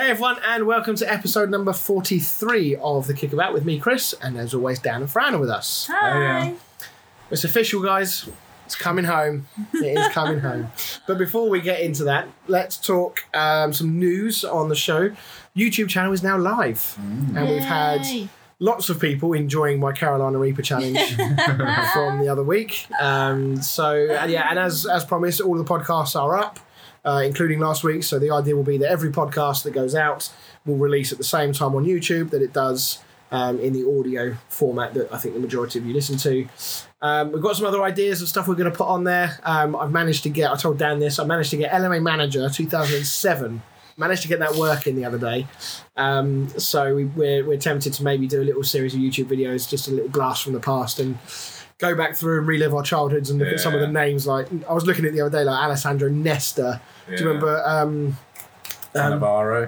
Hey everyone, and welcome to episode number 43 of The Kickabout with me, Chris, and as always, Dan and Fran are with us. Hi! Hey. It's official, guys. It's coming home. It is coming home. But before we get into that, let's talk some news on the show. YouTube channel is now live, and we've had lots of people enjoying my Carolina Reaper challenge from the other week. And as promised, all the podcasts are up. Including last week. So the idea will be that every podcast that goes out will release at the same time on YouTube that it does in the audio format that I think the majority of you listen to. We've got some other ideas of stuff we're going to put on there. I told Dan this, I managed to get LMA Manager 2007. Managed to get that working the other day. So we're tempted to maybe do a little series of YouTube videos, just a little blast from the past and go back through and relive our childhoods and look at some of the names. Like I was looking at the other day, like Alessandro Nesta. Yeah. Do you remember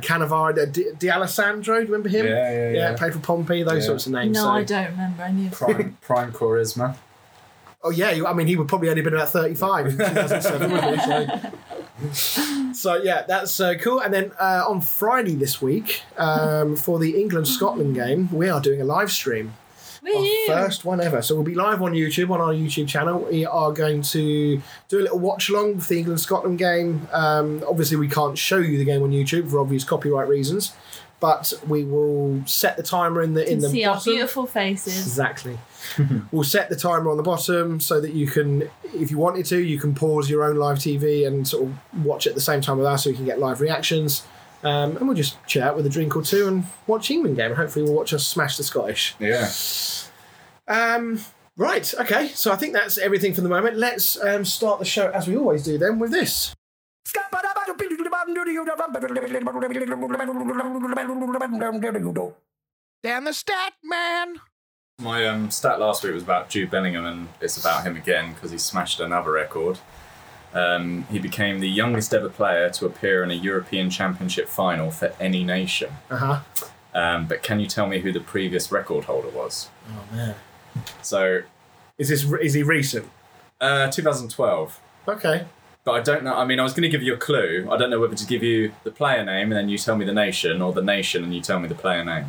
Canavaro? Di Alessandro, do you remember him? Yeah. Played for Pompey, those sorts of names. No, so. I don't remember any of them. Prime Quaresma. Oh, yeah. I mean, he would probably only been about 35 in 2007, wouldn't he? So, that's cool. And then on Friday this week, for the England-Scotland game, we are doing a live stream. Our first one ever. So we'll be live on YouTube, on our YouTube channel. We are going to do a little watch-along with the England-Scotland game. Obviously, we can't show you the game on YouTube for obvious copyright reasons, but we will set the timer in the bottom. You can see our beautiful faces. Exactly. We'll set the timer on the bottom so that you can, if you wanted to, you can pause your own live TV and sort of watch at the same time with us so you can get live reactions. And we'll just chill out with a drink or two and watch England game. Hopefully we'll watch us smash the Scottish. Yeah. Right, okay. So I think that's everything for the moment. Let's start the show, as we always do then, with this. Down the stat, man. My stat last week was about Jude Bellingham, and it's about him again because he smashed another record. He became the youngest ever player to appear in a European Championship final for any nation. But can you tell me who the previous record holder was? Oh, man. So... Is he recent? 2012. Okay. But I don't know... I mean, I was going to give you a clue. I don't know whether to give you the player name and then you tell me the nation, or the nation and you tell me the player name.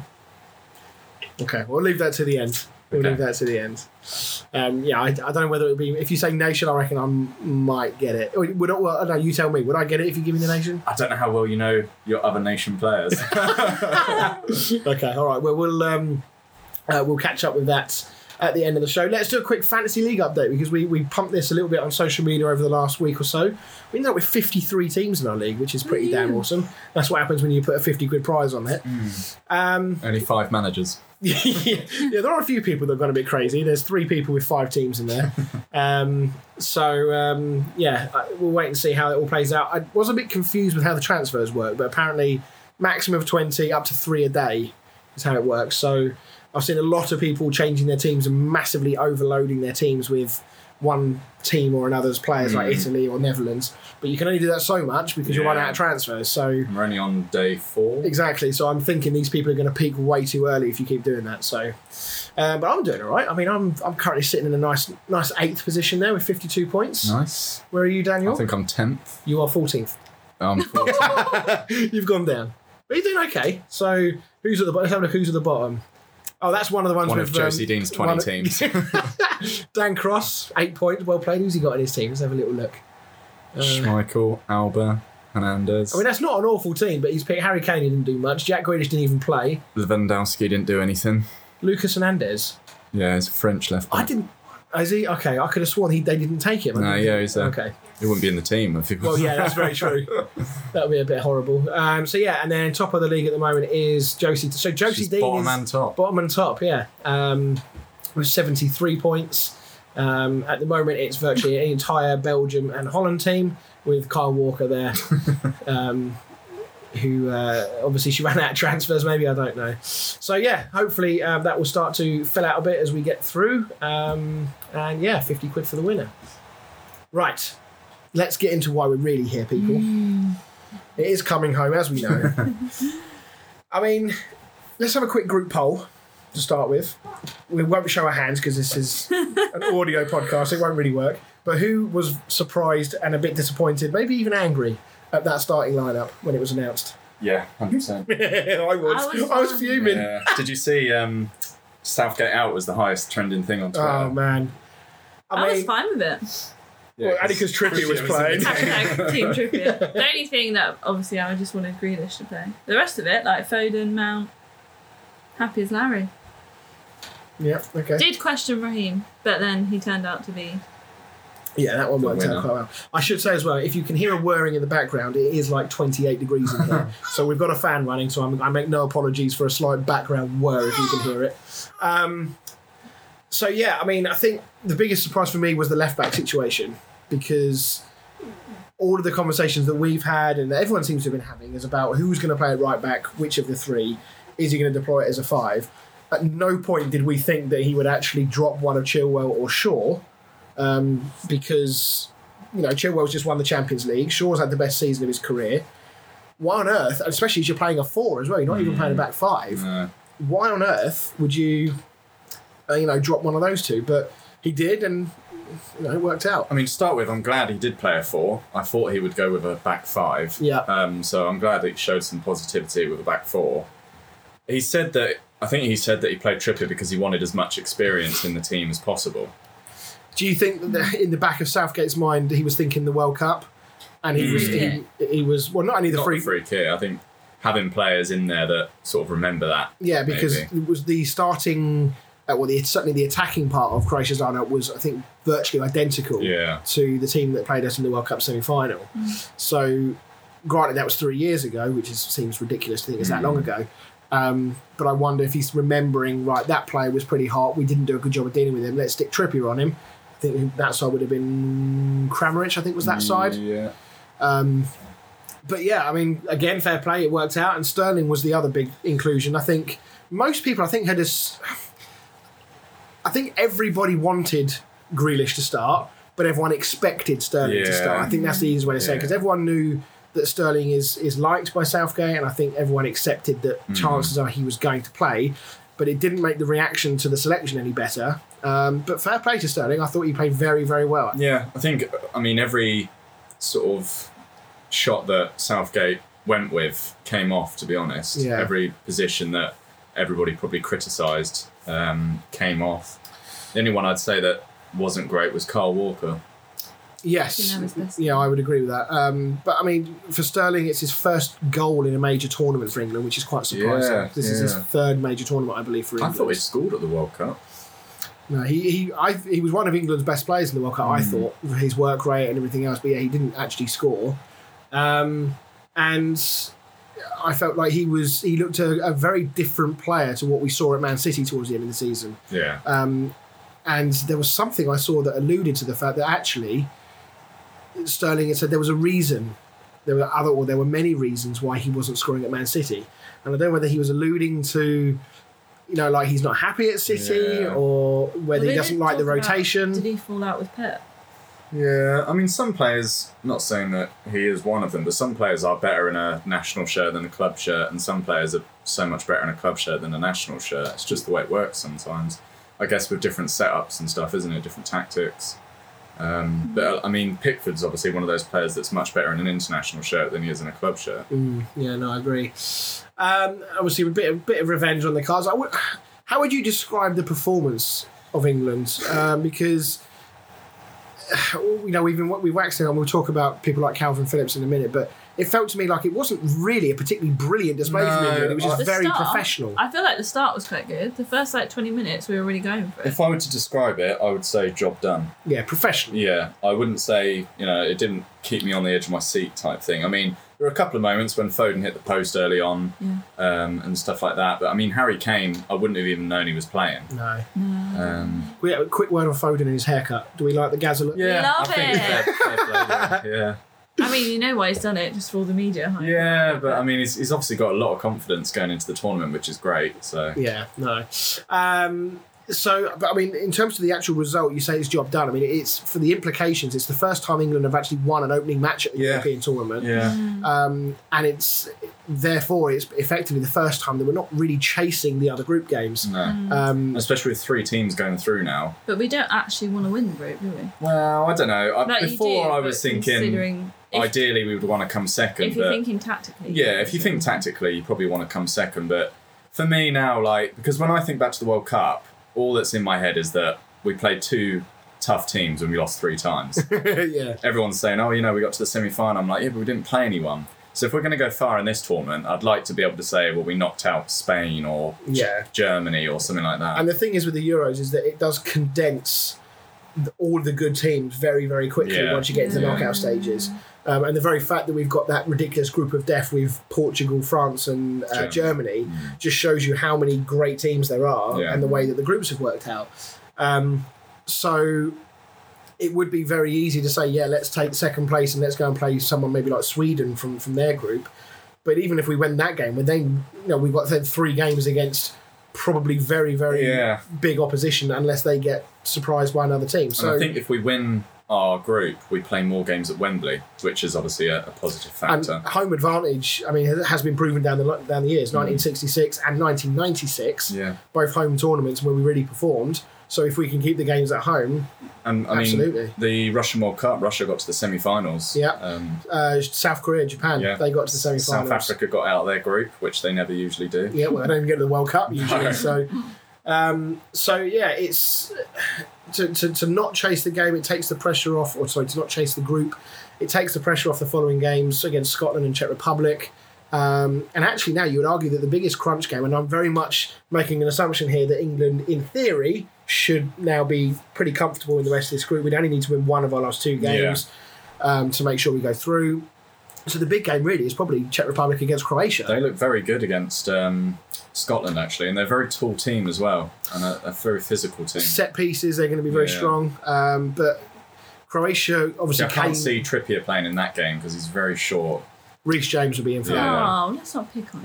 Okay, we'll leave that to the end. We'll leave that to the end. I don't know whether it would be... If you say nation, I reckon I might get it. No, you tell me. Would I get it if you give me the nation? I don't know how well you know your other nation players. Okay, all right. Well, we'll catch up with that at the end of the show. Let's do a quick Fantasy League update because we pumped this a little bit on social media over the last week or so. We ended up with 53 teams in our league, which is pretty damn awesome. That's what happens when you put a 50 quid prize on it. Only 5 managers. Yeah, there are a few people that have gone a bit crazy. There's 3 people with 5 teams in there. We'll wait and see how it all plays out. I was a bit confused with how the transfers work, but apparently maximum of 20 up to 3 a day is how it works. So I've seen a lot of people changing their teams and massively overloading their teams with one team or another's players, like Italy or Netherlands, but you can only do that so much because you run out of transfers. So we're only on day 4. Exactly. So I'm thinking these people are going to peak way too early if you keep doing that. So, but I'm doing all right. I mean, I'm currently sitting in a nice 8th position there with 52 points. Nice. Where are you, Daniel? I think I'm 10th. You are 14th. I'm 14th. You've gone down, but you're doing okay. So who's at the bottom? Let's have a look. Who's at the bottom? Oh, that's one of the ones. One of Josie Dean's 20 teams. Dan Cross, 8 points. Well played. Who's he got in his team? Let's have a little look. Schmeichel, Alba, Hernandez. I mean, that's not an awful team, but he's picked Harry Kane. He didn't do much. Jack Grealish didn't even play. Lewandowski didn't do anything. Lucas Hernandez. Yeah, he's a French left back. Is he? Okay, I could have sworn they didn't take him. He's there. Okay. He wouldn't be in the team if he was. Well, yeah, that's very true. That would be a bit horrible. And then top of the league at the moment is Josie. So Josie Dean is bottom and top, yeah. With 73 points. At the moment, it's virtually an entire Belgium and Holland team with Kyle Walker there, who obviously she ran out of transfers, maybe, I don't know. So, yeah, hopefully that will start to fill out a bit as we get through. 50 quid for the winner. Right, let's get into why we're really here, people. It is coming home, as we know. I mean, let's have a quick group poll to start with. We won't show our hands because this is an audio podcast. It won't really work. But who was surprised and a bit disappointed, maybe even angry, at that starting lineup when it was announced? Yeah, 100%. Yeah, I was fuming. Yeah. Did you see Southgate out was the highest trending thing on Twitter? Oh, man. I mean, was fine with it. Yeah, well, Annika's Trippier was playing. Team Trippier. The only thing that, obviously, I just wanted Grealish to play. The rest of it, like Foden, Mount, happy as Larry. Yeah, okay. Did question Raheem, but then he turned out to be... Yeah, that one worked out quite well. I should say as well, if you can hear a whirring in the background, it is like 28 degrees in there. So we've got a fan running, so I make no apologies for a slight background whir if you can hear it. So, yeah, I mean, I think the biggest surprise for me was the left-back situation, because all of the conversations that we've had and that everyone seems to have been having is about who's going to play at right-back, which of the three, is he going to deploy it as a five? At no point did we think that he would actually drop one of Chilwell or Shaw, because, you know, Chilwell's just won the Champions League. Shaw's had the best season of his career. Why on earth, especially if you're playing a four as well, you're not even playing a back five, why on earth would you, you know, drop one of those two? But he did, and, you know, it worked out. I mean, to start with, I'm glad he did play a four. I thought he would go with a back five. Yeah. So I'm glad that he showed some positivity with a back four. He said that, I think he said that he played Trippier because he wanted as much experience in the team as possible. Do you think that in the back of Southgate's mind he was thinking the World Cup, and he was well, not only the free kick. I think having players in there that sort of remember that. Yeah, because it was the starting, certainly the attacking part of Croatia's lineup was, I think, virtually identical to the team that played us in the World Cup semi-final. So, granted, that was 3 years ago, which seems ridiculous to think it's that long ago. But I wonder if he's remembering, right, that player was pretty hot. We didn't do a good job of dealing with him. Let's stick Trippier on him. I think that side would have been Kramaric, I think was that side. Yeah. But yeah, I mean, again, fair play, it worked out, and Sterling was the other big inclusion. I think most people, I think everybody wanted Grealish to start, but everyone expected Sterling to start. I think that's the easiest way to say it, because everyone knew that Sterling is liked by Southgate, and I think everyone accepted that chances are he was going to play, but it didn't make the reaction to the selection any better. But fair play to Sterling. I thought he played very, very well. Yeah, I think, I mean, every sort of shot that Southgate went with came off, to be honest. Yeah. Every position that everybody probably criticised came off. The only one I'd say that wasn't great was Kyle Walker. Yes, yeah, I would agree with that. But, I mean, for Sterling, it's his first goal in a major tournament for England, which is quite surprising. Yeah, this is his third major tournament, I believe, for England. I thought he scored at the World Cup. No, he was one of England's best players in the World Cup, I thought, for his work rate and everything else. But, yeah, he didn't actually score. And I felt like he looked a very different player to what we saw at Man City towards the end of the season. Yeah. And there was something I saw that alluded to the fact that actually... Sterling had said there was a reason. There were many reasons why he wasn't scoring at Man City, and I don't know whether he was alluding to, you know, like he's not happy at City or whether he doesn't like the rotation. Did he fall out with Pep? Yeah, I mean, some players. Not saying that he is one of them, but some players are better in a national shirt than a club shirt, and some players are so much better in a club shirt than a national shirt. It's just the way it works sometimes. I guess with different setups and stuff, isn't it? Different tactics. But I mean, Pickford's obviously one of those players that's much better in an international shirt than he is in a club shirt. Yeah, no, I agree. Obviously, a bit of revenge on the cards. How would you describe the performance of England? Because you know we've waxing on. We'll talk about people like Calvin Phillips in a minute, but it felt to me like it wasn't really a particularly brilliant display from England. It was just very professional. I feel like the start was quite good. The first, 20 minutes, we were really going for it. If I were to describe it, I would say job done. Yeah, professional. Yeah, I wouldn't say, you know, it didn't keep me on the edge of my seat type thing. I mean, there were a couple of moments when Foden hit the post early on and stuff like that. But, I mean, Harry Kane, I wouldn't have even known he was playing. No. We have a quick word on Foden and his haircut. Do we like the Gazza look? Yeah, I think fair play, yeah. I mean, you know why he's done it, just for the media. Huh? Yeah, but I mean, he's obviously got a lot of confidence going into the tournament, which is great. So yeah, no. But I mean, in terms of the actual result, you say it's job done. I mean, it's for the implications. It's the first time England have actually won an opening match at the European tournament. Yeah. And it's effectively the first time that we're not really chasing the other group games. No. Especially with three teams going through now. But we don't actually want to win the group, do we? Well, I don't know. Before I was thinking. Ideally, we would want to come second. If you're thinking tactically. Yeah, if you think tactically, you probably want to come second. But for me now, like, because when I think back to the World Cup, all that's in my head is that we played two tough teams and we lost three times. Yeah. Everyone's saying, oh, you know, we got to the semi-final. I'm like, yeah, but we didn't play anyone. So if we're going to go far in this tournament, I'd like to be able to say, well, we knocked out Spain or Germany or something like that. And the thing is with the Euros is that it does condense all the good teams very, very quickly once you get to the knockout stages. And the very fact that we've got that ridiculous group of death with Portugal, France and Germany just shows you how many great teams there are and the way that the groups have worked out. So it would be very easy to say, yeah, let's take second place and let's go and play someone maybe like Sweden from their group. But even if we win that game, then you know, we've got three games against probably very, very big opposition unless they get surprised by another team. So, and I think if we win our group, we play more games at Wembley, which is obviously a positive factor. And home advantage, I mean, it has been proven down the years, 1966 and 1996, both home tournaments where we really performed. So if we can keep the games at home, I mean, the Russian World Cup, Russia got to the semi-finals. Yeah. South Korea, Japan, they got to the semi-finals. South Africa got out of their group, which they never usually do. Yeah, well, they don't even get to the World Cup usually. No. So it's to not chase the game. It takes the pressure off, to not chase the group. It takes the pressure off the following games against Scotland and Czech Republic. And actually, now you would argue that the biggest crunch game, and I'm very much making an assumption here that England, in theory, should now be pretty comfortable in the rest of this group. We'd only need to win one of our last two games to make sure we go through. So the big game really is probably Czech Republic against Croatia. They look very good against Scotland, actually, and they're a very tall team as well, and a very physical team. Set pieces, they're going to be very strong, but Croatia obviously I can't see Trippier playing in that game because he's very short. Reece James will be in for that. Oh, let's not pick on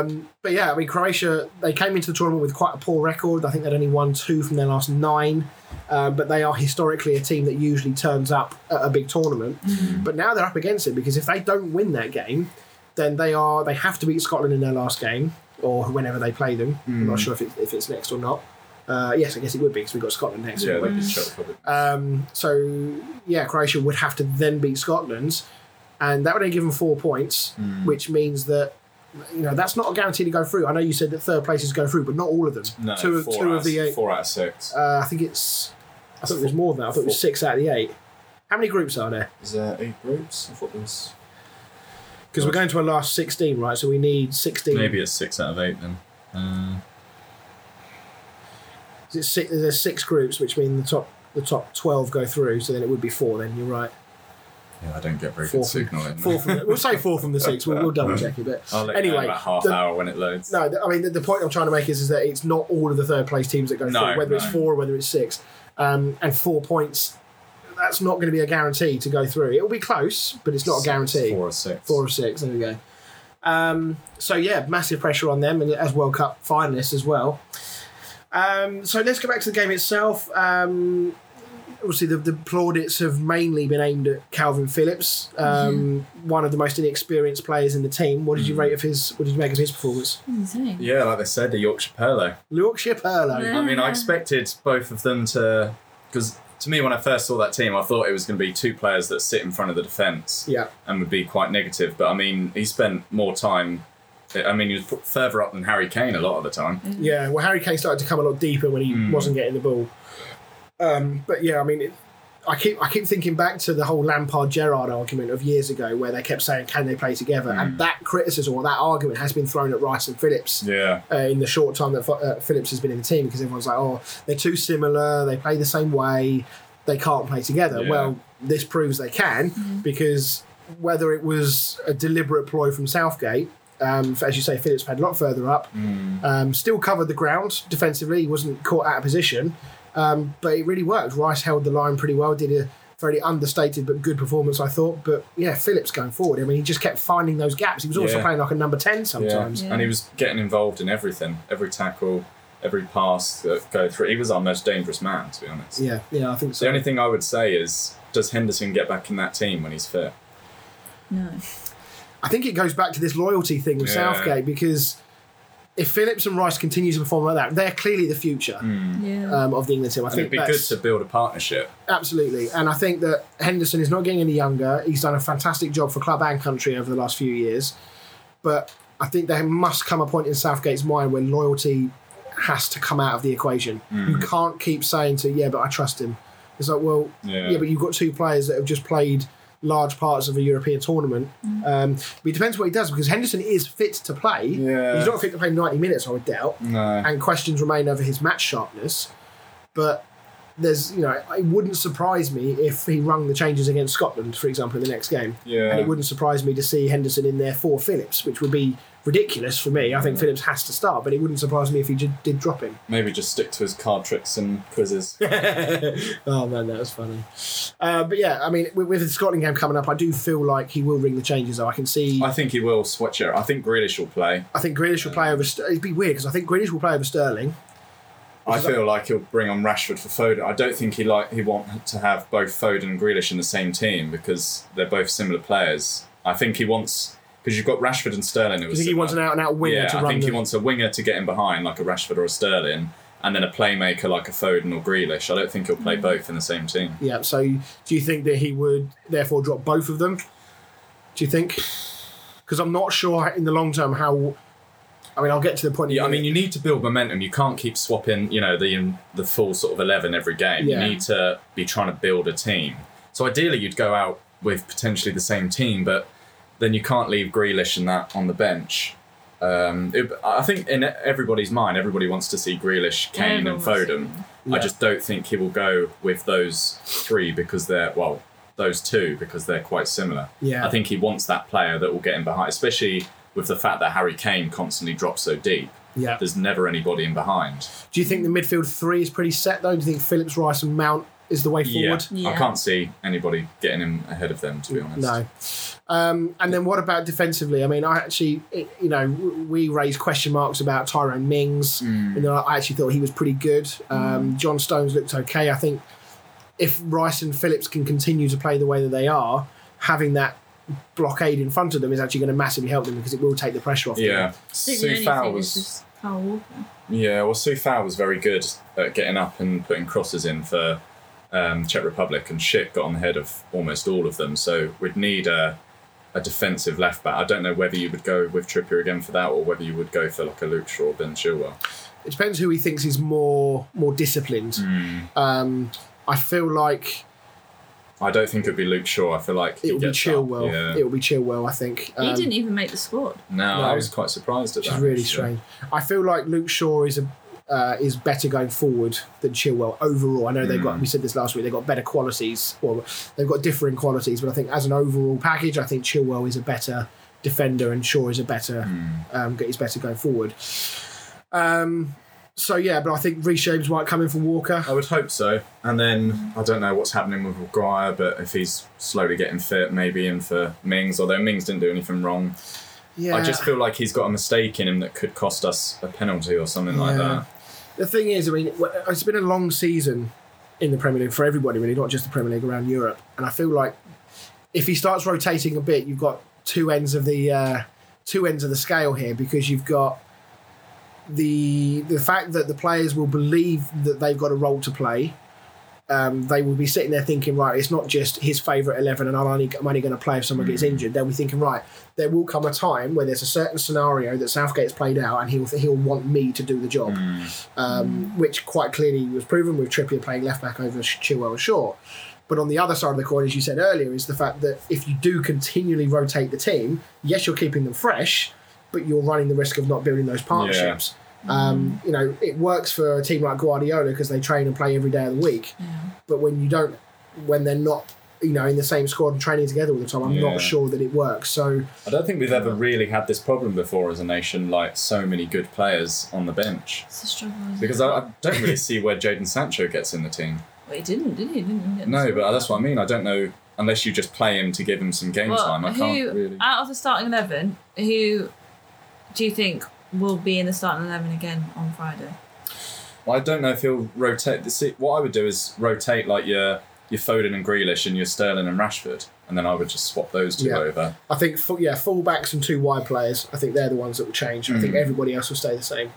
him. But Croatia, they came into the tournament with quite a poor record. I think they'd only won 2 from their last 9. But they are historically a team that usually turns up at a big tournament. Mm-hmm. But now they're up against it because if they don't win that game, then they have to beat Scotland in their last game or whenever they play them. Mm. I'm not sure if it's next or not. Yes, I guess it would be because we've got Scotland next. Yeah, Croatia would have to then beat Scotland. And that would only give them 4 points, which means that, you know, that's not a guarantee to go through. I know you said that third places go through, but not all of them. No, two out of the eight. 4 out of 6. I thought it was more than that. I thought it was 6 out of the 8. How many groups are there? Is there 8 groups? I thought there was. Because we're going to our last 16, right? So we need 16. Maybe it's 6 out of 8 then. There's 6 groups, which mean the top 12 go through. So then it would be 4. Then you're right. Yeah, I don't get very good signalling. We'll say 4 from the 6. We'll double check it. But I'll let you know about half hour when it loads. No, I mean the point I'm trying to make is that it's not all of the third place teams that go through, whether it's 4 or whether it's 6. And 4 points, that's not going to be a guarantee to go through. It'll be close, but it's not a guarantee. 4 or 6. 4 or 6. There we go. Massive pressure on them, and as World Cup finalists as well. So let's go back to the game itself. Obviously, the plaudits have mainly been aimed at Calvin Phillips, one of the most inexperienced players in the team. What did you rate of his? What did you make of his performance? Yeah, like they said, the Yorkshire Perlo. Yeah. I mean, I expected both of them to, because to me, when I first saw that team, I thought it was going to be two players that sit in front of the defence, and would be quite negative. But I mean, he spent more time. I mean, he was further up than Harry Kane a lot of the time. Mm. Yeah, well, Harry Kane started to come a lot deeper when he wasn't getting the ball. I keep thinking back to the whole Lampard-Gerrard argument of years ago where they kept saying, can they play together? And that criticism or that argument has been thrown at Rice and Phillips in the short time that Phillips has been in the team because everyone's like, oh, they're too similar, they play the same way, they can't play together. Yeah. Well, this proves they can because whether it was a deliberate ploy from Southgate, as you say, Phillips had a lot further up, still covered the ground defensively, he wasn't caught out of position. But it really worked. Rice held the line pretty well, did a very understated but good performance, I thought. But yeah, Phillips going forward, I mean, he just kept finding those gaps. He was also playing like a number 10 sometimes. Yeah. And he was getting involved in everything, every tackle, every pass that go through. He was our most dangerous man, to be honest. Yeah, I think so. The only thing I would say is, does Henderson get back in that team when he's fit? No. I think it goes back to this loyalty thing with Southgate because if Phillips and Rice continue to perform like that, they're clearly the future of the England team. I think it'd be good to build a partnership. Absolutely. And I think that Henderson is not getting any younger. He's done a fantastic job for club and country over the last few years. But I think there must come a point in Southgate's mind when loyalty has to come out of the equation. Mm. You can't keep saying to, but I trust him. It's like, well, yeah, but you've got two players that have just played large parts of a European tournament. But it depends what he does, because Henderson is fit to play. Yeah. He's not fit to play 90 minutes, I would doubt. No. And questions remain over his match sharpness. But there's, it wouldn't surprise me if he rung the changes against Scotland, for example, in the next game. Yeah. And it wouldn't surprise me to see Henderson in there for Phillips, which would be ridiculous for me. I think Phillips has to start, but it wouldn't surprise me if he did drop him. Maybe just stick to his card tricks and quizzes. Oh man, that was funny. But yeah, I mean, with the Scotland game coming up, I do feel like he will ring the changes, though. I think he will switch it. I think Grealish will play. It'd be weird because I think Grealish will play over Sterling. I feel like he'll bring on Rashford for Foden. I don't think he want to have both Foden and Grealish in the same team because they're both similar players. I think he wants. Because you've got Rashford and Sterling. I think he wants an out-and-out winger to run. Yeah, I think he wants a winger to get in behind, like a Rashford or a Sterling, and then a playmaker like a Foden or Grealish. I don't think he'll play both in the same team. Yeah, so do you think that he would therefore drop both of them? Do you think? Because I'm not sure in the long term how... I mean, I'll get to the point... Yeah, I mean, you need to build momentum. You can't keep swapping, the full sort of 11 every game. Yeah. You need to be trying to build a team. So ideally, you'd go out with potentially the same team, but... then you can't leave Grealish and that on the bench. I think in everybody's mind, everybody wants to see Grealish, Kane and Foden. Yeah. I just don't think he will go with those two because they're quite similar. Yeah. I think he wants that player that will get him behind, especially with the fact that Harry Kane constantly drops so deep. Yeah. There's never anybody in behind. Do you think the midfield three is pretty set, though? Do you think Phillips, Rice and Mount is the way forward? Yeah. I can't see anybody getting him ahead of them, to be honest. No. And then what about defensively? I mean, I actually, we raised question marks about Tyrone Mings. And I actually thought he was pretty good. John Stones looked okay. I think if Rice and Phillips can continue to play the way that they are, having that blockade in front of them is actually going to massively help them because it will take the pressure off them. Soufal was... Yeah, well, Soufal was very good at getting up and putting crosses in for... Czech Republic, and Schick got on the head of almost all of them, so we'd need a defensive left back. I don't know whether you would go with Trippier again for that or whether you would go for like a Luke Shaw or Ben Chilwell. It depends who he thinks is more disciplined. I feel like I don't think it'd be Luke Shaw. I feel like it would be Chilwell. Yeah. It would be Chilwell, I think. He didn't even make the squad. No, I was quite surprised at that. It's really strange. I feel like Luke Shaw is better going forward than Chilwell overall. I know they've got, we said this last week, they've got better qualities, or they've got differing qualities, but I think as an overall package, I think Chilwell is a better defender and Shaw is a better, he's better going forward. But I think Reece James might come in for Walker. I would hope so. And then I don't know what's happening with Maguire, but if he's slowly getting fit, maybe in for Mings, although Mings didn't do anything wrong. Yeah. I just feel like he's got a mistake in him that could cost us a penalty or something like that. The thing is, I mean, it's been a long season in the Premier League for everybody, really, not just the Premier League, around Europe. And I feel like if he starts rotating a bit, you've got two ends of the scale here, because you've got the fact that the players will believe that they've got a role to play. They will be sitting there thinking, right, it's not just his favourite 11 and I'm only going to play if someone gets injured. They'll be thinking, right, there will come a time where there's a certain scenario that Southgate's played out and he'll want me to do the job, which quite clearly was proven with Trippier playing left-back over Chilwell and Shaw. But on the other side of the coin, as you said earlier, is the fact that if you do continually rotate the team, yes, you're keeping them fresh, but you're running the risk of not building those partnerships. Yeah. It works for a team like Guardiola because they train and play every day of the week. Yeah. But when they're not, in the same squad and training together all the time, I'm not sure that it works. So I don't think we've ever really had this problem before as a nation, like so many good players on the bench. It's a struggle. Because I don't really see where Jadon Sancho gets in the team. Well, he didn't, did he? No, but that's what I mean. I don't know, unless you just play him to give him some game time. I can't really. Out of the starting 11, who do you think will be in the starting 11 again on Friday? Well, I don't know if he'll rotate. What I would do is rotate like your your Foden and Grealish and your Sterling and Rashford, and then I would just swap those two over. I think full backs and two wide players. I think they're the ones that will change. I think everybody else will stay the same.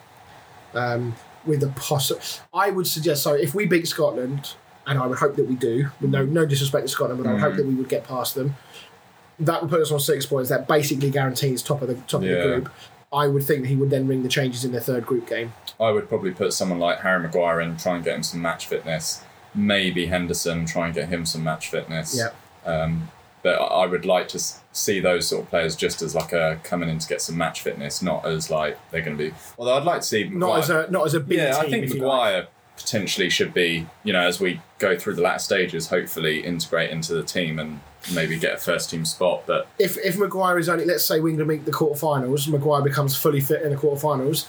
With the I would suggest if we beat Scotland, and I would hope that we do. With no disrespect to Scotland, but I would hope that we would get past them. That would put us on 6 points. That basically guarantees top of the group. I would think that he would then ring the changes in the third group game. I would probably put someone like Harry Maguire in, try and get him some match fitness. Maybe Henderson, try and get him some match fitness. Yeah. But I would like to see those sort of players just as like a coming in to get some match fitness, not as like they're going to be. Although I'd like to see Maguire, not as a big team. I think Maguire potentially should be, as we go through the latter stages, hopefully integrate into the team and maybe get a first team spot. But if Maguire is only, let's say we can make the quarterfinals, Maguire becomes fully fit in the quarterfinals.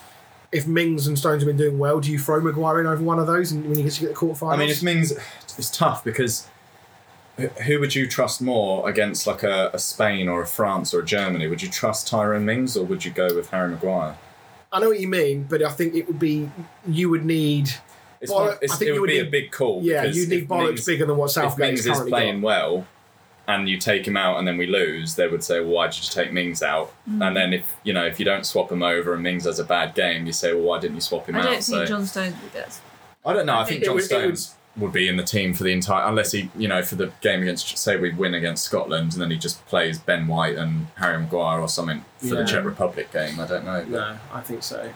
If Mings and Stones have been doing well, do you throw Maguire in over one of those and when you get to the quarterfinals? I mean, if Mings, it's tough because who would you trust more against like a Spain or a France or a Germany? Would you trust Tyrone Mings or would you go with Harry Maguire? I know what you mean, but I think it would be you would need. It would be a big call. Yeah, you'd need Bollocks bigger than what Southgate is currently. If Mings is playing well, and you take him out and then we lose, they would say, well, why did you take Mings out? And then if you don't swap him over and Mings has a bad game, you say, well, why didn't you swap him out? I don't think John Stones would get. I don't know. I think John Stones would be in the team for the entire, unless he, for the game against, say we win against Scotland and then he just plays Ben White and Harry Maguire or something for the Czech Republic game. I don't know. No, I think so.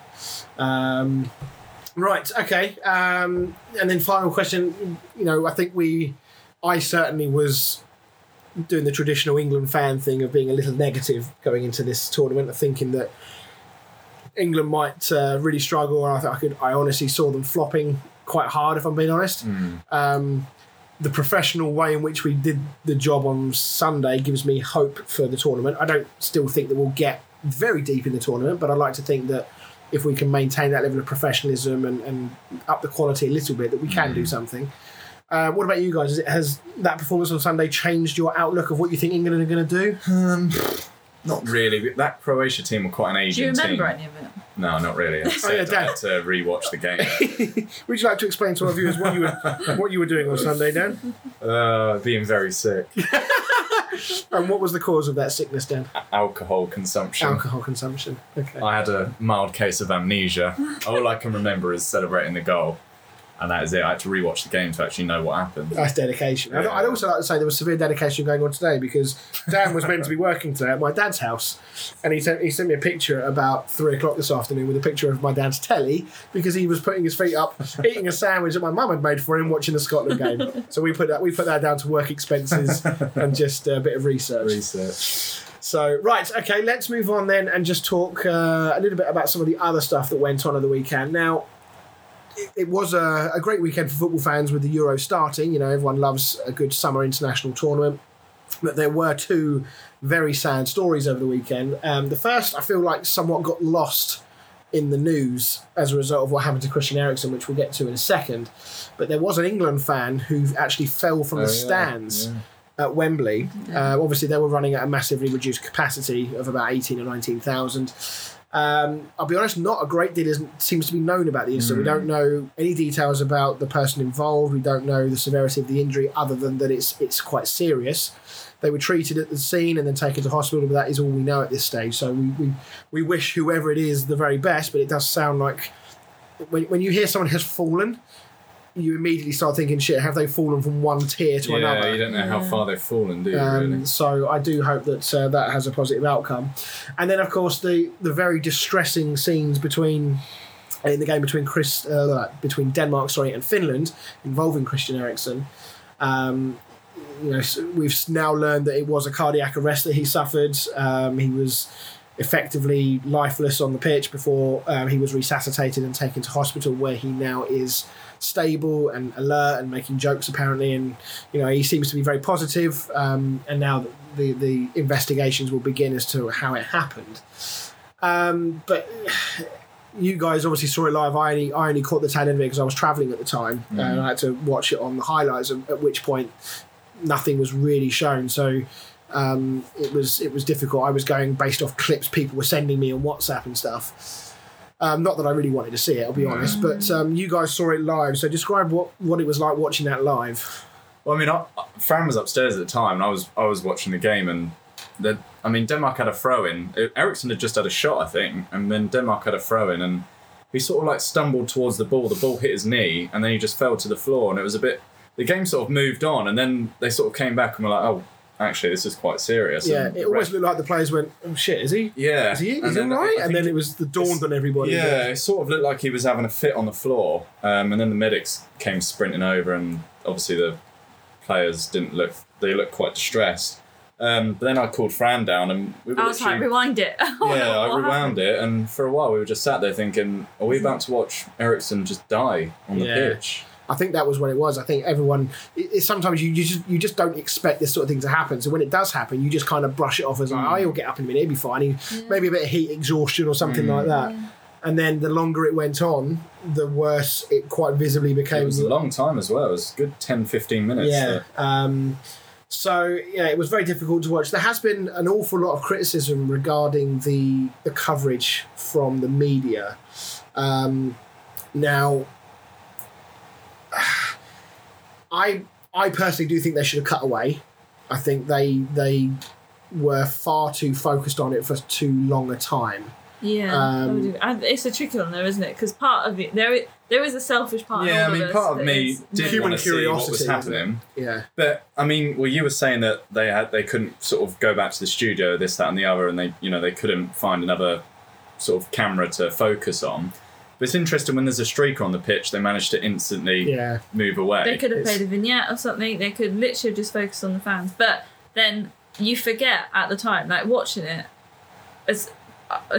Right, okay. And then final question, I think I certainly was doing the traditional England fan thing of being a little negative going into this tournament, thinking that England might really struggle. And I honestly saw them flopping quite hard, if I'm being honest. The professional way in which we did the job on Sunday gives me hope for the tournament. I don't still think that we'll get very deep in the tournament, but I'd like to think that if we can maintain that level of professionalism and up the quality a little bit, that we can do something. What about you guys? Has that performance on Sunday changed your outlook of what you think England are going to do? Not really. That Croatia team were quite an Asian team. Do you remember any of it? No, not really. I had to re-watch the game. Would you like to explain to our viewers what you were doing on Sunday, Dan? Being very sick. And what was the cause of that sickness, Dan? Alcohol consumption. Okay. I had a mild case of amnesia. All I can remember is celebrating the goal. And that is it. I had to rewatch the game to actually know what happened. That's dedication. Yeah. I'd also like to say there was severe dedication going on today because Dan was meant to be working today at my dad's house. And he sent me a picture about 3:00 this afternoon with a picture of my dad's telly because he was putting his feet up, eating a sandwich that my mum had made for him, watching the Scotland game. So we put that down to work expenses and just a bit of research. So, right, okay, let's move on then and just talk a little bit about some of the other stuff that went on the weekend. Now, it was a great weekend for football fans with the Euro starting. Everyone loves a good summer international tournament. But there were two very sad stories over the weekend. The first, I feel like, somewhat got lost in the news as a result of what happened to Christian Eriksen, which we'll get to in a second. But there was an England fan who actually fell from the stands at Wembley. Obviously, they were running at a massively reduced capacity of about 18,000 or 19,000. I'll be honest, not a great deal seems to be known about the incident. We don't know any details about the person involved. We don't know the severity of the injury other than that it's quite serious. They were treated at the scene and then taken to hospital, but that is all we know at this stage. So we wish whoever it is the very best, but it does sound like when you hear someone has fallen, you immediately start thinking, shit, have they fallen from one tier to another? Yeah, you don't know how far they've fallen, do you, really? So I do hope that that has a positive outcome. And then, of course, the very distressing scenes between Denmark, and Finland involving Christian Eriksen. We've now learned that it was a cardiac arrest that he suffered. He was effectively lifeless on the pitch before he was resuscitated and taken to hospital, where he now is stable and alert and making jokes apparently, and he seems to be very positive. And now the investigations will begin as to how it happened. But you guys obviously saw it live. I only caught the tail end of it because I was travelling at the time, and I had to watch it on the highlights. At which point, nothing was really shown. So it was difficult. I was going based off clips people were sending me on WhatsApp and stuff. Not that I really wanted to see it, I'll be honest, but you guys saw it live. So describe what it was like watching that live. Well, I mean, Fran was upstairs at the time, and I was watching the game, and Denmark had a throw-in. Eriksen had just had a shot, I think, and then Denmark had a throw-in, and he sort of like stumbled towards the ball. The ball hit his knee, and then he just fell to the floor, and it was a bit... The game sort of moved on, and then they sort of came back and were like, oh, actually, this is quite serious. Yeah, and it always looked like the players went, oh, shit, is he? Yeah. Is he all right? And then it was the dawned on everybody. Yeah, it sort of looked like he was having a fit on the floor, and then the medics came sprinting over, and obviously the players looked quite distressed. But then I called Fran down, and rewind it. I rewound it, and for a while we were just sat there thinking, are we about to watch Eriksen just die on the pitch? I think that was when it was. I think everyone... Sometimes you just don't expect this sort of thing to happen. So when it does happen, you just kind of brush it off as like, oh, he'll get up in a minute, it'll be fine. Maybe a bit of heat exhaustion or something like that. Yeah. And then the longer it went on, the worse it quite visibly became. It was a long time as well. It was a good 10, 15 minutes. Yeah. It was very difficult to watch. There has been an awful lot of criticism regarding the coverage from the media. Now... I personally do think they should have cut away. I think they were far too focused on it for too long a time. Yeah, it's a tricky one though, isn't it? Because part of it, there is a selfish part. Yeah, I mean, part of me did want to see what was happening. Yeah, but I mean, well, you were saying that they couldn't sort of go back to the studio, this, that, and the other, and they couldn't find another sort of camera to focus on. But it's interesting, when there's a streaker on the pitch, they manage to instantly move away. They could have played a vignette or something. They could literally just focus on the fans. But then you forget at the time, like watching it, it's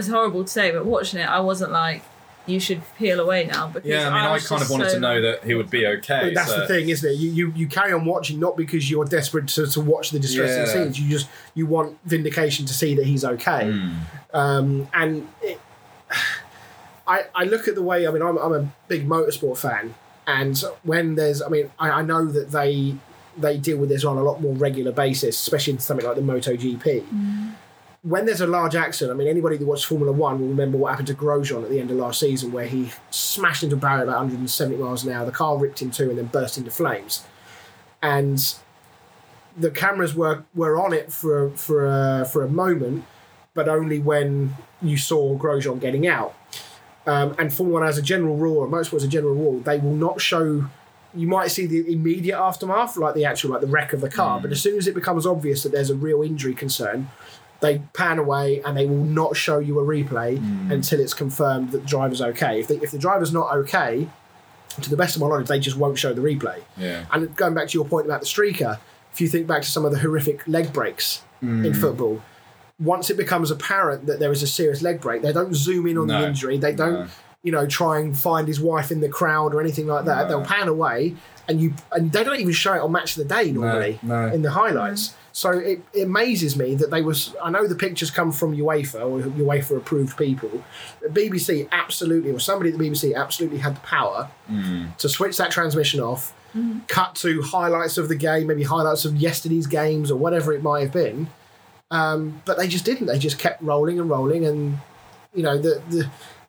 horrible to say, but watching it, I wasn't like, you should peel away now. Because I kind of wanted to know that he would be okay. But that's the thing, isn't it? You carry on watching, not because you're desperate to watch the distressing scenes. You want vindication to see that he's okay. I look at the way, I mean, I'm a big motorsport fan, and when there's, I know that they deal with this on a lot more regular basis, especially in something like the MotoGP. When there's a large accident, anybody that watched Formula 1 will remember what happened to Grosjean at the end of last season, where he smashed into a barrier about 170 miles an hour, the car ripped in two and then burst into flames. And the cameras were on it for a moment, but only when you saw Grosjean getting out. And Formula 1 as a general rule, or motorsport as a general rule, they will not show. You might see the immediate aftermath, like the actual wreck of the car, but as soon as it becomes obvious that there's a real injury concern, they pan away and they will not show you a replay until it's confirmed that the driver's okay. If the driver's not okay, to the best of my knowledge, they just won't show the replay. Yeah. And going back to your point about the streaker, if you think back to some of the horrific leg breaks in football. Once it becomes apparent that there is a serious leg break, they don't zoom in on the injury. They don't, try and find his wife in the crowd or anything like that. No. They'll pan away, and they don't even show it on Match of the Day normally in the highlights. So it amazes me that they was. I know the pictures come from UEFA or UEFA approved people. The BBC absolutely, or somebody at the BBC absolutely had the power to switch that transmission off, cut to highlights of the game, maybe highlights of yesterday's games or whatever it might have been. But they just didn't. They just kept rolling and rolling, and the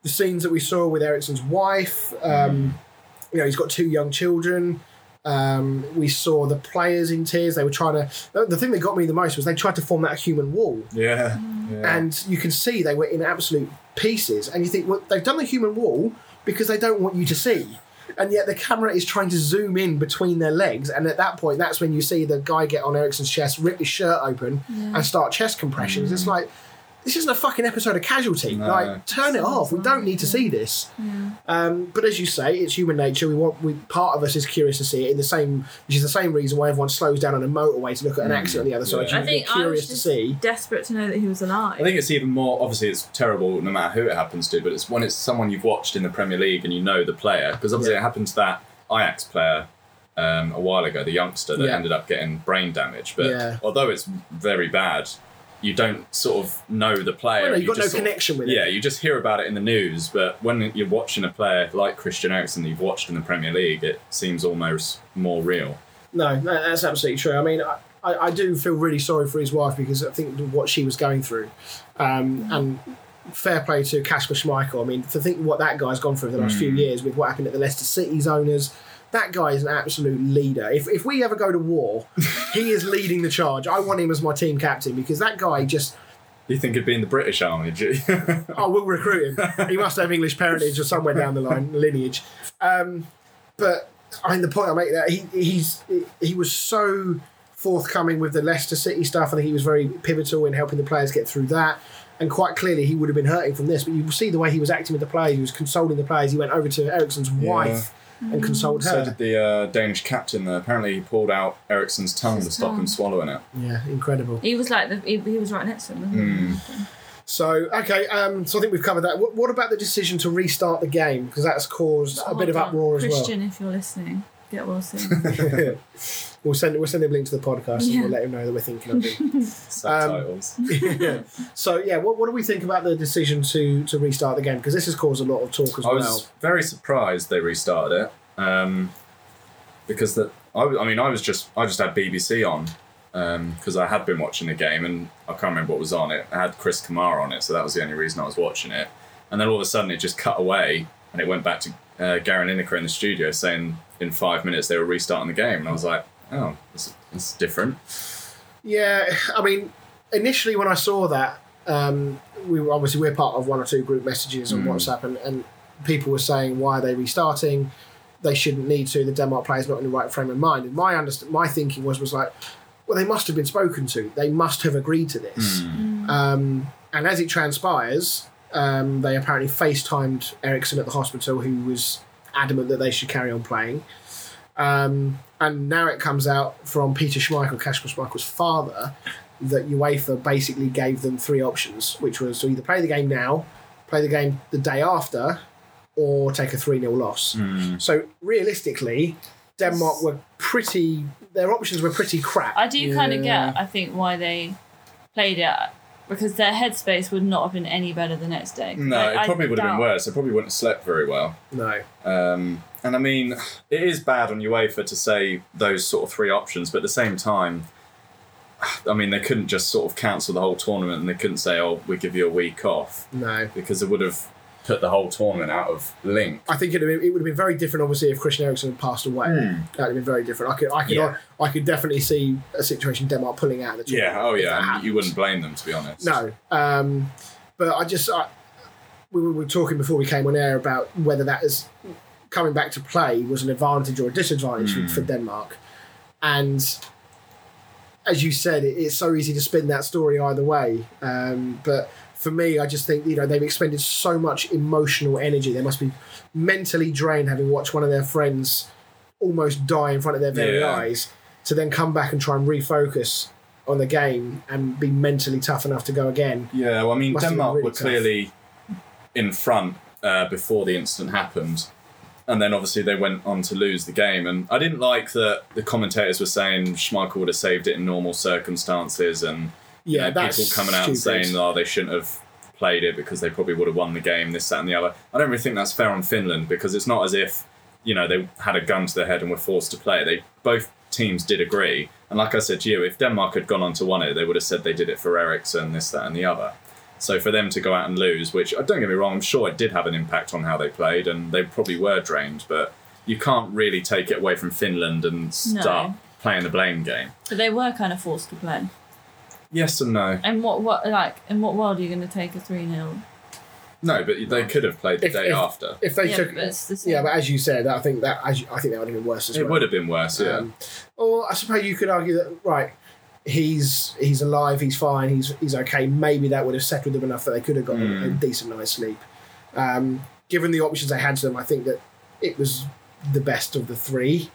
scenes that we saw with Eriksen's wife. He's got two young children. We saw the players in tears. They were trying to. The thing that got me the most was they tried to form that human wall. Yeah. And you can see they were in absolute pieces. And you think, well, they've done the human wall because they don't want you to see. And yet the camera is trying to zoom in between their legs, and at that point, that's when you see the guy get on Eriksen's chest, rip his shirt open, and start chest compressions. It's like, this isn't a fucking episode of Casualty. No. Like, turn it off. We don't need to see this. Yeah. But as you say, it's human nature. Part of us is curious to see it. Which is the same reason why everyone slows down on a motorway to look at an accident on the other side. Yeah. I think I was just desperate to know that he was alive. I think it's even more. Obviously, it's terrible no matter who it happens to. But it's when it's someone you've watched in the Premier League and you know the player, because obviously it happened to that Ajax player a while ago, the youngster that ended up getting brain damage. But although it's very bad. You don't sort of know the player. Well, you've got no connection with it. Yeah, you just hear about it in the news, but when you're watching a player like Christian Eriksen that you've watched in the Premier League, it seems almost more real. No, that's absolutely true. I mean, I do feel really sorry for his wife because I think what she was going through. And fair play to Kasper Schmeichel. I mean, to think what that guy's gone through for the last few years with what happened at the Leicester City's owners, that guy is an absolute leader. If we ever go to war, he is leading the charge. I want him as my team captain because that guy just... You think he'd be in the British Army, do you? Oh, we'll recruit him. He must have English parentage or somewhere down the line, lineage. But I mean, the point I make that he was so forthcoming with the Leicester City stuff. I think he was very pivotal in helping the players get through that. And quite clearly, he would have been hurting from this. But you see the way he was acting with the players. He was consoling the players. He went over to Eriksen's wife and consoled her. So did the Danish captain there. Apparently, he pulled out Eriksen's tongue to stop him swallowing it. Yeah, incredible. He was like he was right next to him, wasn't he? So, okay, so I think we've covered that. What about the decision to restart the game? Because that's caused a bit of uproar as well. Christian, if you're listening, get well soon. We'll send him a link to the podcast and we'll let him know that we're thinking of it. Subtitles. So, what do we think about the decision to restart the game? Because this has caused a lot of talk as well. I was very surprised they restarted it because I just had BBC on because I had been watching the game and I can't remember what was on it. I had Chris Kamara on it, so that was the only reason I was watching it. And then all of a sudden it just cut away and it went back to Garen Lineker in the studio saying in 5 minutes they were restarting the game. And I was like, oh, it's different. Yeah, I mean, initially when I saw that, we're part of one or two group messages on WhatsApp, and people were saying, why are they restarting? They shouldn't need to. The Denmark player's not in the right frame of mind. And my thinking was like, well, they must have been spoken to. They must have agreed to this. And as it transpires, they apparently FaceTimed Eriksen at the hospital, who was adamant that they should carry on playing. And now it comes out from Peter Schmeichel, Kasper Schmeichel's father, that UEFA basically gave them three options, which was to either play the game now, play the game the day after, or take a 3-0 loss. So realistically, Denmark were their options were pretty crap. I do kind of get, I think, why they played it, because their headspace would not have been any better the next day. No, it probably would have been worse. They probably wouldn't have slept very well. No. And I mean, it is bad on UEFA to say those sort of three options, but at the same time, I mean, they couldn't just sort of cancel the whole tournament and they couldn't say, oh, we give you a week off. No. Because it would have put the whole tournament out of link. I think it would have been very different, obviously, if Christian Eriksen had passed away. That would have been very different. I could definitely see a situation Denmark pulling out of the tournament. Yeah, oh yeah, and you wouldn't blame them, to be honest. No, but we were talking before we came on air about whether that is coming back to play was an advantage or a disadvantage for Denmark. And as you said, it's so easy to spin that story either way. But for me, I just think, they've expended so much emotional energy. They must be mentally drained having watched one of their friends almost die in front of their very eyes, to then come back and try and refocus on the game and be mentally tough enough to go again. Yeah, well, I mean, Denmark were clearly in front before the incident happened. And then obviously they went on to lose the game. And I didn't like that the commentators were saying Schmeichel would have saved it in normal circumstances and... Yeah, that's people coming out saying, they shouldn't have played it because they probably would have won the game, this, that, and the other. I don't really think that's fair on Finland because it's not as if, they had a gun to their head and were forced to play. Both teams did agree. And like I said to you, if Denmark had gone on to win it, they would have said they did it for Eriksen, this, that, and the other. So for them to go out and lose, which, don't get me wrong, I'm sure it did have an impact on how they played and they probably were drained, but you can't really take it away from Finland and start playing the blame game. But they were kind of forced to play. Yes and no. And in what world are you going to take a 3-0? No, but they could have played the day after. If they took, but as you said, I think that would have been worse as well. It would have been worse, yeah. Or I suppose you could argue that he's alive, he's fine, he's okay. Maybe that would have settled them enough that they could have got a decent night's sleep. Given the options they had to them, I think that it was the best of the three.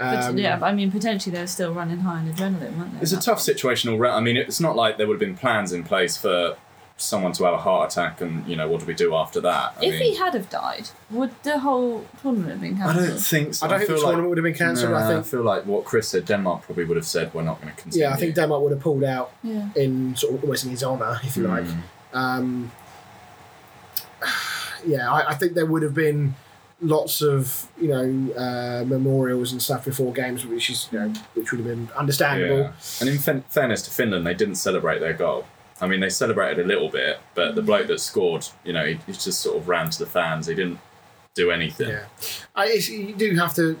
Potentially they're still running high on adrenaline, weren't they? It's a tough situation all round. I mean, it's not like there would have been plans in place for someone to have a heart attack and, what do we do after that? If he had have died, would the whole tournament have been cancelled? I don't think so. I don't think the tournament would have been cancelled. No, I feel like what Chris said, Denmark probably would have said, we're not going to continue. Yeah, I think Denmark would have pulled out in sort of almost in his honour, if you like. I think there would have been... lots of memorials and stuff before games, which is which would have been understandable. Yeah. And in fairness to Finland, they didn't celebrate their goal. I mean, they celebrated a little bit, but the bloke that scored, he just sort of ran to the fans. He didn't do anything. Yeah, you do have to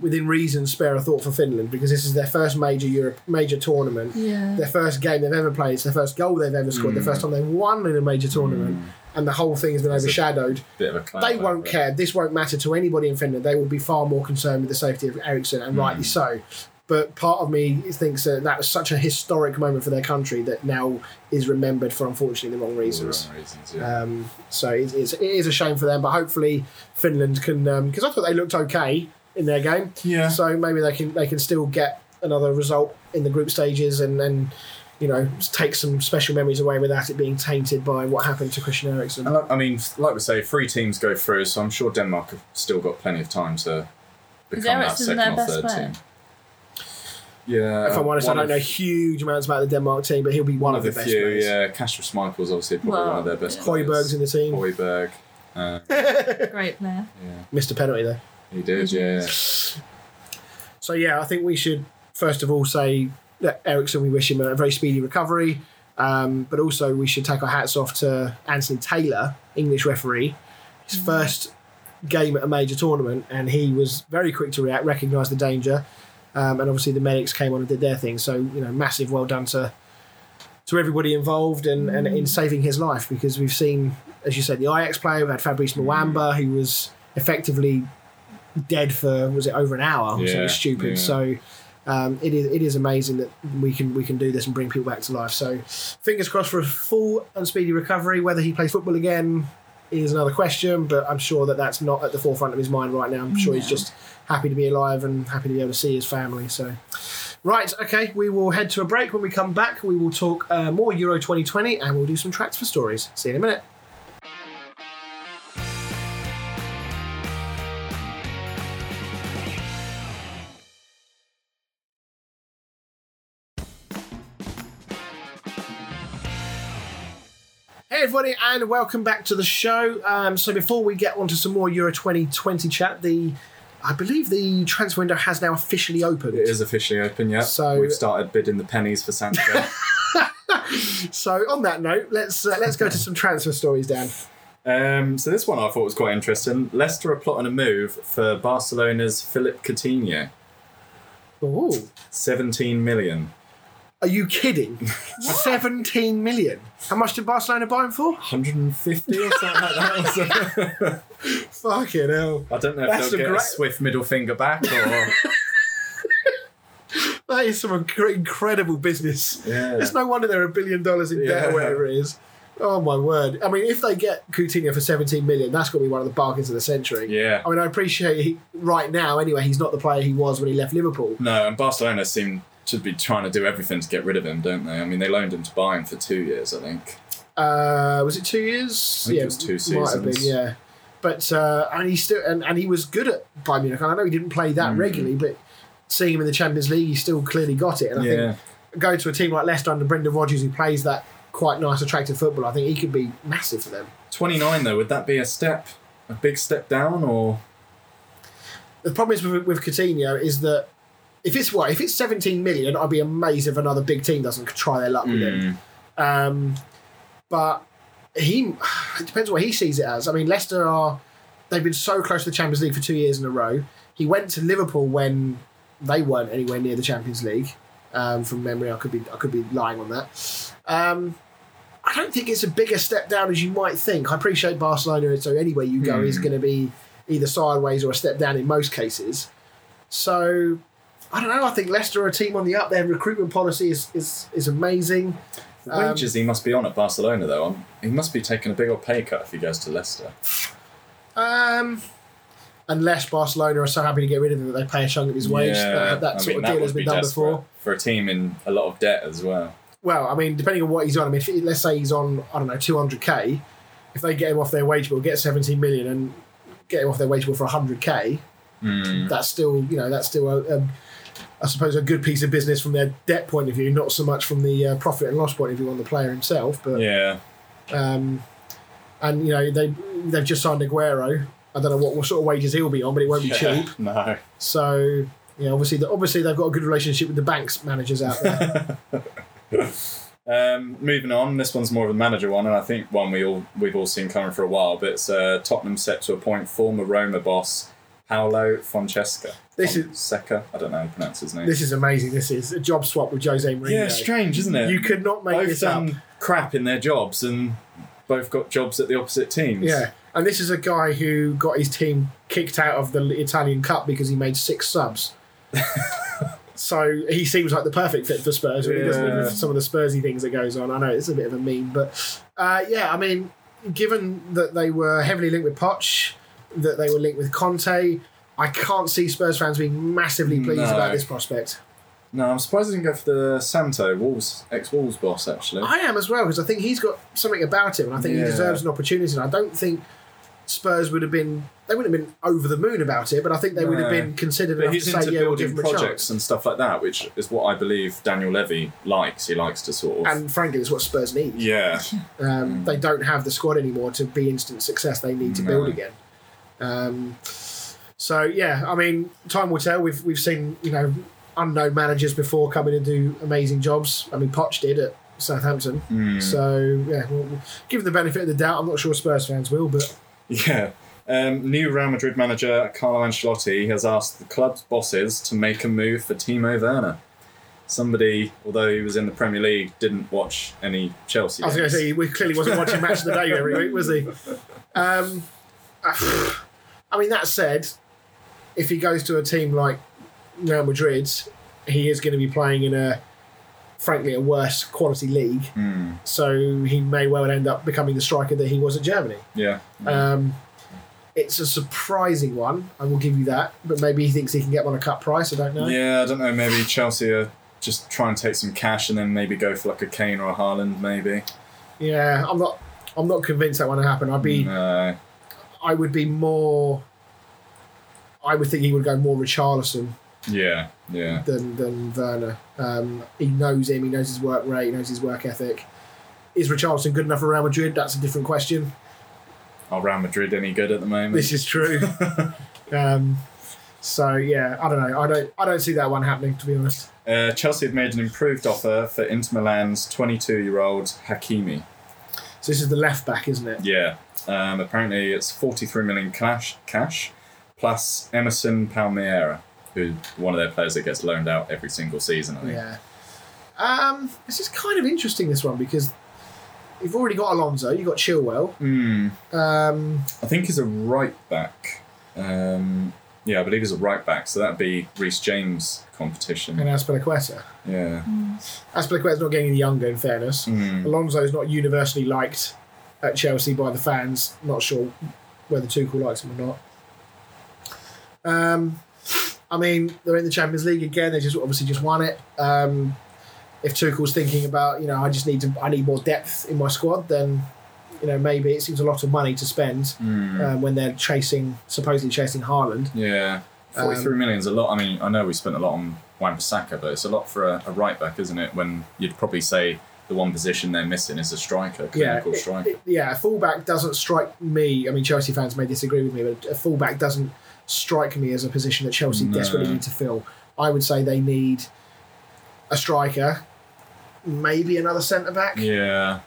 within reason, spare a thought for Finland, because this is their first major tournament, their first game they've ever played, it's their first goal they've ever scored, the first time they've won in a major tournament, and the whole thing has been overshadowed. They won't care. This won't matter to anybody in Finland. They will be far more concerned with the safety of Eriksen, and rightly so. But part of me thinks that that was such a historic moment for their country that now is remembered for, unfortunately, the wrong reasons. So it is a shame for them, but hopefully Finland can... Because I thought they looked okay in their game. Yeah. So maybe they can still get another result in the group stages and you know, take some special memories away without it being tainted by what happened to Christian Eriksen. And I mean, like we say, 3 teams go through, so I'm sure Denmark have still got plenty of time to become that second or third player? Team. Yeah, if I'm honest, I don't know huge amounts about the Denmark team, but he'll be one of the best players. Yeah, Kasper Schmeichel is obviously probably one of their best players. Højbjerg's in the team. Højbjerg. Great player. Yeah. Missed a penalty though. He did, yeah. So yeah, I think we should first of all say that Eriksen, we wish him a very speedy recovery, but also we should take our hats off to Anthony Taylor, English referee. His first game at a major tournament, and he was very quick to react, recognise the danger. And obviously the medics came on and did their thing. So, you know, massive well done to everybody involved and in saving his life, because we've seen, as you said, the Ajax player, we had Fabrice Mwamba, who was effectively dead for, was it over an hour or something stupid. So it is amazing that we can do this and bring people back to life. So fingers crossed for a full and speedy recovery. Whether he plays football again is another question, but I'm sure that that's not at the forefront of his mind right now. I'm sure he's just happy to be alive and happy to be able to see his family. So, right, okay, we will head to a break. When we come back, we will talk more Euro 2020 and we'll do some tracks for stories. See you in a minute. Hey everybody, and welcome back to the show. So before we get on to some more Euro 2020 chat, I believe the transfer window has now officially opened. It is officially open, yeah. So we've started bidding the pennies for Sancho. So on that note, let's go to some transfer stories, Dan. So this one I thought was quite interesting. Leicester are plotting a move for Barcelona's Philippe Coutinho. Ooh. 17 million. Are you kidding? 17 million? How much did Barcelona buy him for? 150 or something like that. Fucking hell. I don't know if they'll get a swift middle finger back or... That is some incredible business. Yeah. It's no wonder they're $1 billion in debt or whatever it is. Oh, my word. I mean, if they get Coutinho for 17 million, that's got to be one of the bargains of the century. Yeah. I mean, I appreciate right now, anyway, he's not the player he was when he left Liverpool. No, and Barcelona seemed... should be trying to do everything to get rid of him, don't they? I mean, they loaned him to Bayern for 2 years, I think. Was it 2 years? I think it was 2 seasons. Might have been, yeah. But and he still and he was good at Bayern Munich. I know he didn't play that regularly, but seeing him in the Champions League, he still clearly got it. And I think going to a team like Leicester under Brendan Rodgers, who plays that quite nice, attractive football, I think he could be massive for them. 29, though, would that be a big step down, or? The problem is with Coutinho is that. If it's 17 million, I'd be amazed if another big team doesn't try their luck with him. But it depends on what he sees it as. I mean, Leicester they've been so close to the Champions League for 2 years in a row. He went to Liverpool when they weren't anywhere near the Champions League. From memory, I could be lying on that. I don't think it's a bigger step down as you might think. I appreciate Barcelona, so anywhere you go is going to be either sideways or a step down in most cases. So. I don't know, I think Leicester are a team on the up. Their recruitment policy is amazing. The wages he must be on at Barcelona, though. He must be taking a big old pay cut if he goes to Leicester. Unless Barcelona are so happy to get rid of him that they pay a chunk of his wage. That sort of deal has been done before. For a team in a lot of debt as well. Well, I mean, depending on what he's on. I mean, if, let's say he's on, I don't know, 200k. If they get him off their wage bill, get 17 million and get him off their wage bill for 100k, that's still I suppose a good piece of business from their debt point of view, not so much from the profit and loss point of view on the player himself. But and you know they've just signed Aguero. I don't know what sort of wages he'll be on, but it won't be cheap. No. So obviously they've got a good relationship with the banks managers out there. Moving on, this one's more of a manager one, and I think one we've all seen coming for a while. But it's Tottenham set to appoint former Roma boss Paolo Fonseca. I don't know how to pronounce his name. This is amazing. This is a job swap with Jose Mourinho. Yeah, strange, isn't it? You could not make both this up. Both done crap in their jobs and both got jobs at the opposite teams. Yeah, and this is a guy who got his team kicked out of the Italian Cup because he made 6 subs. So he seems like the perfect fit for Spurs. Yeah. He doesn't even some of the Spursy things that goes on. I know it's a bit of a meme, but yeah, I mean, given that they were heavily linked with Poch, that they were linked with Conte, I can't see Spurs fans being massively pleased about this prospect. No, I'm surprised they didn't go for the Santo, ex-Wolves boss, actually. I am as well, because I think he's got something about him, and I think he deserves an opportunity. And I don't think Spurs would have been... They wouldn't have been over the moon about it, but I think they would have been considered enough to say, yeah, we'll give him a chance. He's into building projects and stuff like that, which is what I believe Daniel Levy likes. He likes to sort of... And frankly, it's what Spurs need. Yeah. They don't have the squad anymore to be instant success. They need to build again. So, yeah, I mean, time will tell. We've seen, you know, unknown managers before coming and do amazing jobs. I mean, Poch did at Southampton. So, yeah, we'll give them the benefit of the doubt. I'm not sure Spurs fans will, but... Yeah. New Real Madrid manager Carlo Ancelotti has asked the club's bosses to make a move for Timo Werner. Somebody, although he was in the Premier League, didn't watch any Chelsea games. I was going to say, he clearly wasn't watching Match of the Day every week, was he? I mean, that said, if he goes to a team like Real Madrid, he is going to be playing in a, frankly, a worse quality league. So he may well end up becoming the striker that he was at Germany. Yeah. It's a surprising one, I will give you that, but maybe he thinks he can get one at cut price, I don't know. Yeah, I don't know, maybe Chelsea are just try and take some cash and then maybe go for like a Kane or a Haaland, maybe. Yeah, I'm not convinced that one will happen. I would be more... I would think he would go more Richarlison. Yeah, yeah. Than Werner. He knows him. He knows his work rate. He knows his work ethic. Is Richarlison good enough for Real Madrid? That's a different question. Are Real Madrid any good at the moment? This is true. So yeah, I don't know. I don't see that one happening, to be honest. Chelsea have made an improved offer for Inter Milan's 22-year-old Hakimi. So this is the left back, isn't it? Yeah. Apparently, it's 43 million cash plus Emerson Palmieri, who one of their players that gets loaned out every single season, I think. Yeah. This is kind of interesting, this one, because you've already got Alonso, you've got Chilwell. I think he's a right back. Yeah, I believe he's a right back, so that'd be Reece James competition. And Azpilicueta. Yeah. Azpilicueta's not getting any younger, in fairness. Alonso's not universally liked at Chelsea by the fans. Not sure whether Tuchel likes him or not. I mean, they're in the Champions League again. They just obviously just won it. If Tuchel's thinking about, you know, I need more depth in my squad, then, you know, maybe it seems a lot of money to spend when they're supposedly chasing Haaland. Yeah, 43 million is a lot. I mean, I know we spent a lot on Wan-Bissaka, but it's a lot for a right back, isn't it? When you'd probably say the one position they're missing is a striker, clinical striker. A fullback doesn't strike me. I mean, Chelsea fans may disagree with me, but a fullback doesn't strike me as a position that Chelsea desperately need to fill. I would say they need a striker, maybe another centre-back. Yeah.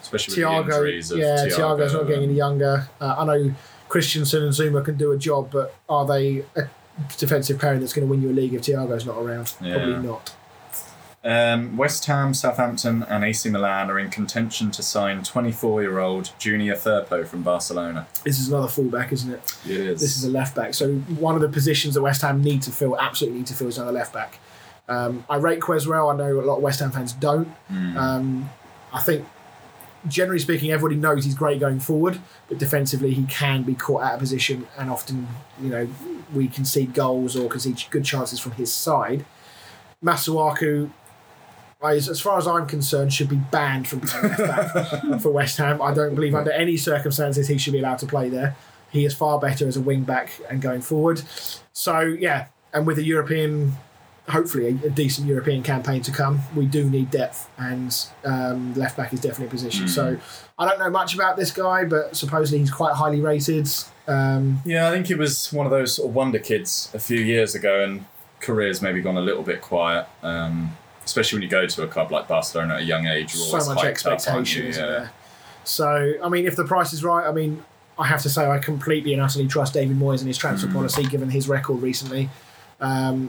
Especially with the injuries of Thiago. Thiago's not getting any younger. I know Christensen and Zuma can do a job, but are they a defensive pairing that's going to win you a league if Thiago's not around? Yeah. Probably not. West Ham, Southampton and AC Milan are in contention to sign 24-year-old Junior Firpo from Barcelona. This is another fullback, isn't it? It is. This is a left-back. So one of the positions that West Ham need to fill, absolutely need to fill, is another left-back. I rate Quezrel. I know a lot of West Ham fans don't. I think, generally speaking, everybody knows he's great going forward, but defensively he can be caught out of position and often, you know, we concede goals or concede good chances from his side. Masuaku, as far as I'm concerned, should be banned from playing left back for West Ham. I don't believe under any circumstances he should be allowed to play there. He is far better as a wing back and going forward. So yeah, and with the European, hopefully a decent European campaign to come, we do need depth, and left back is definitely a position. So I don't know much about this guy, but supposedly he's quite highly rated. I think he was one of those sort of wonder kids a few years ago, and career's maybe gone a little bit quiet. Especially when you go to a club like Barcelona at a young age. So much expectation, isn't there? So, I mean, if the price is right, I mean, I have to say I completely and utterly trust David Moyes and his transfer policy, given his record recently.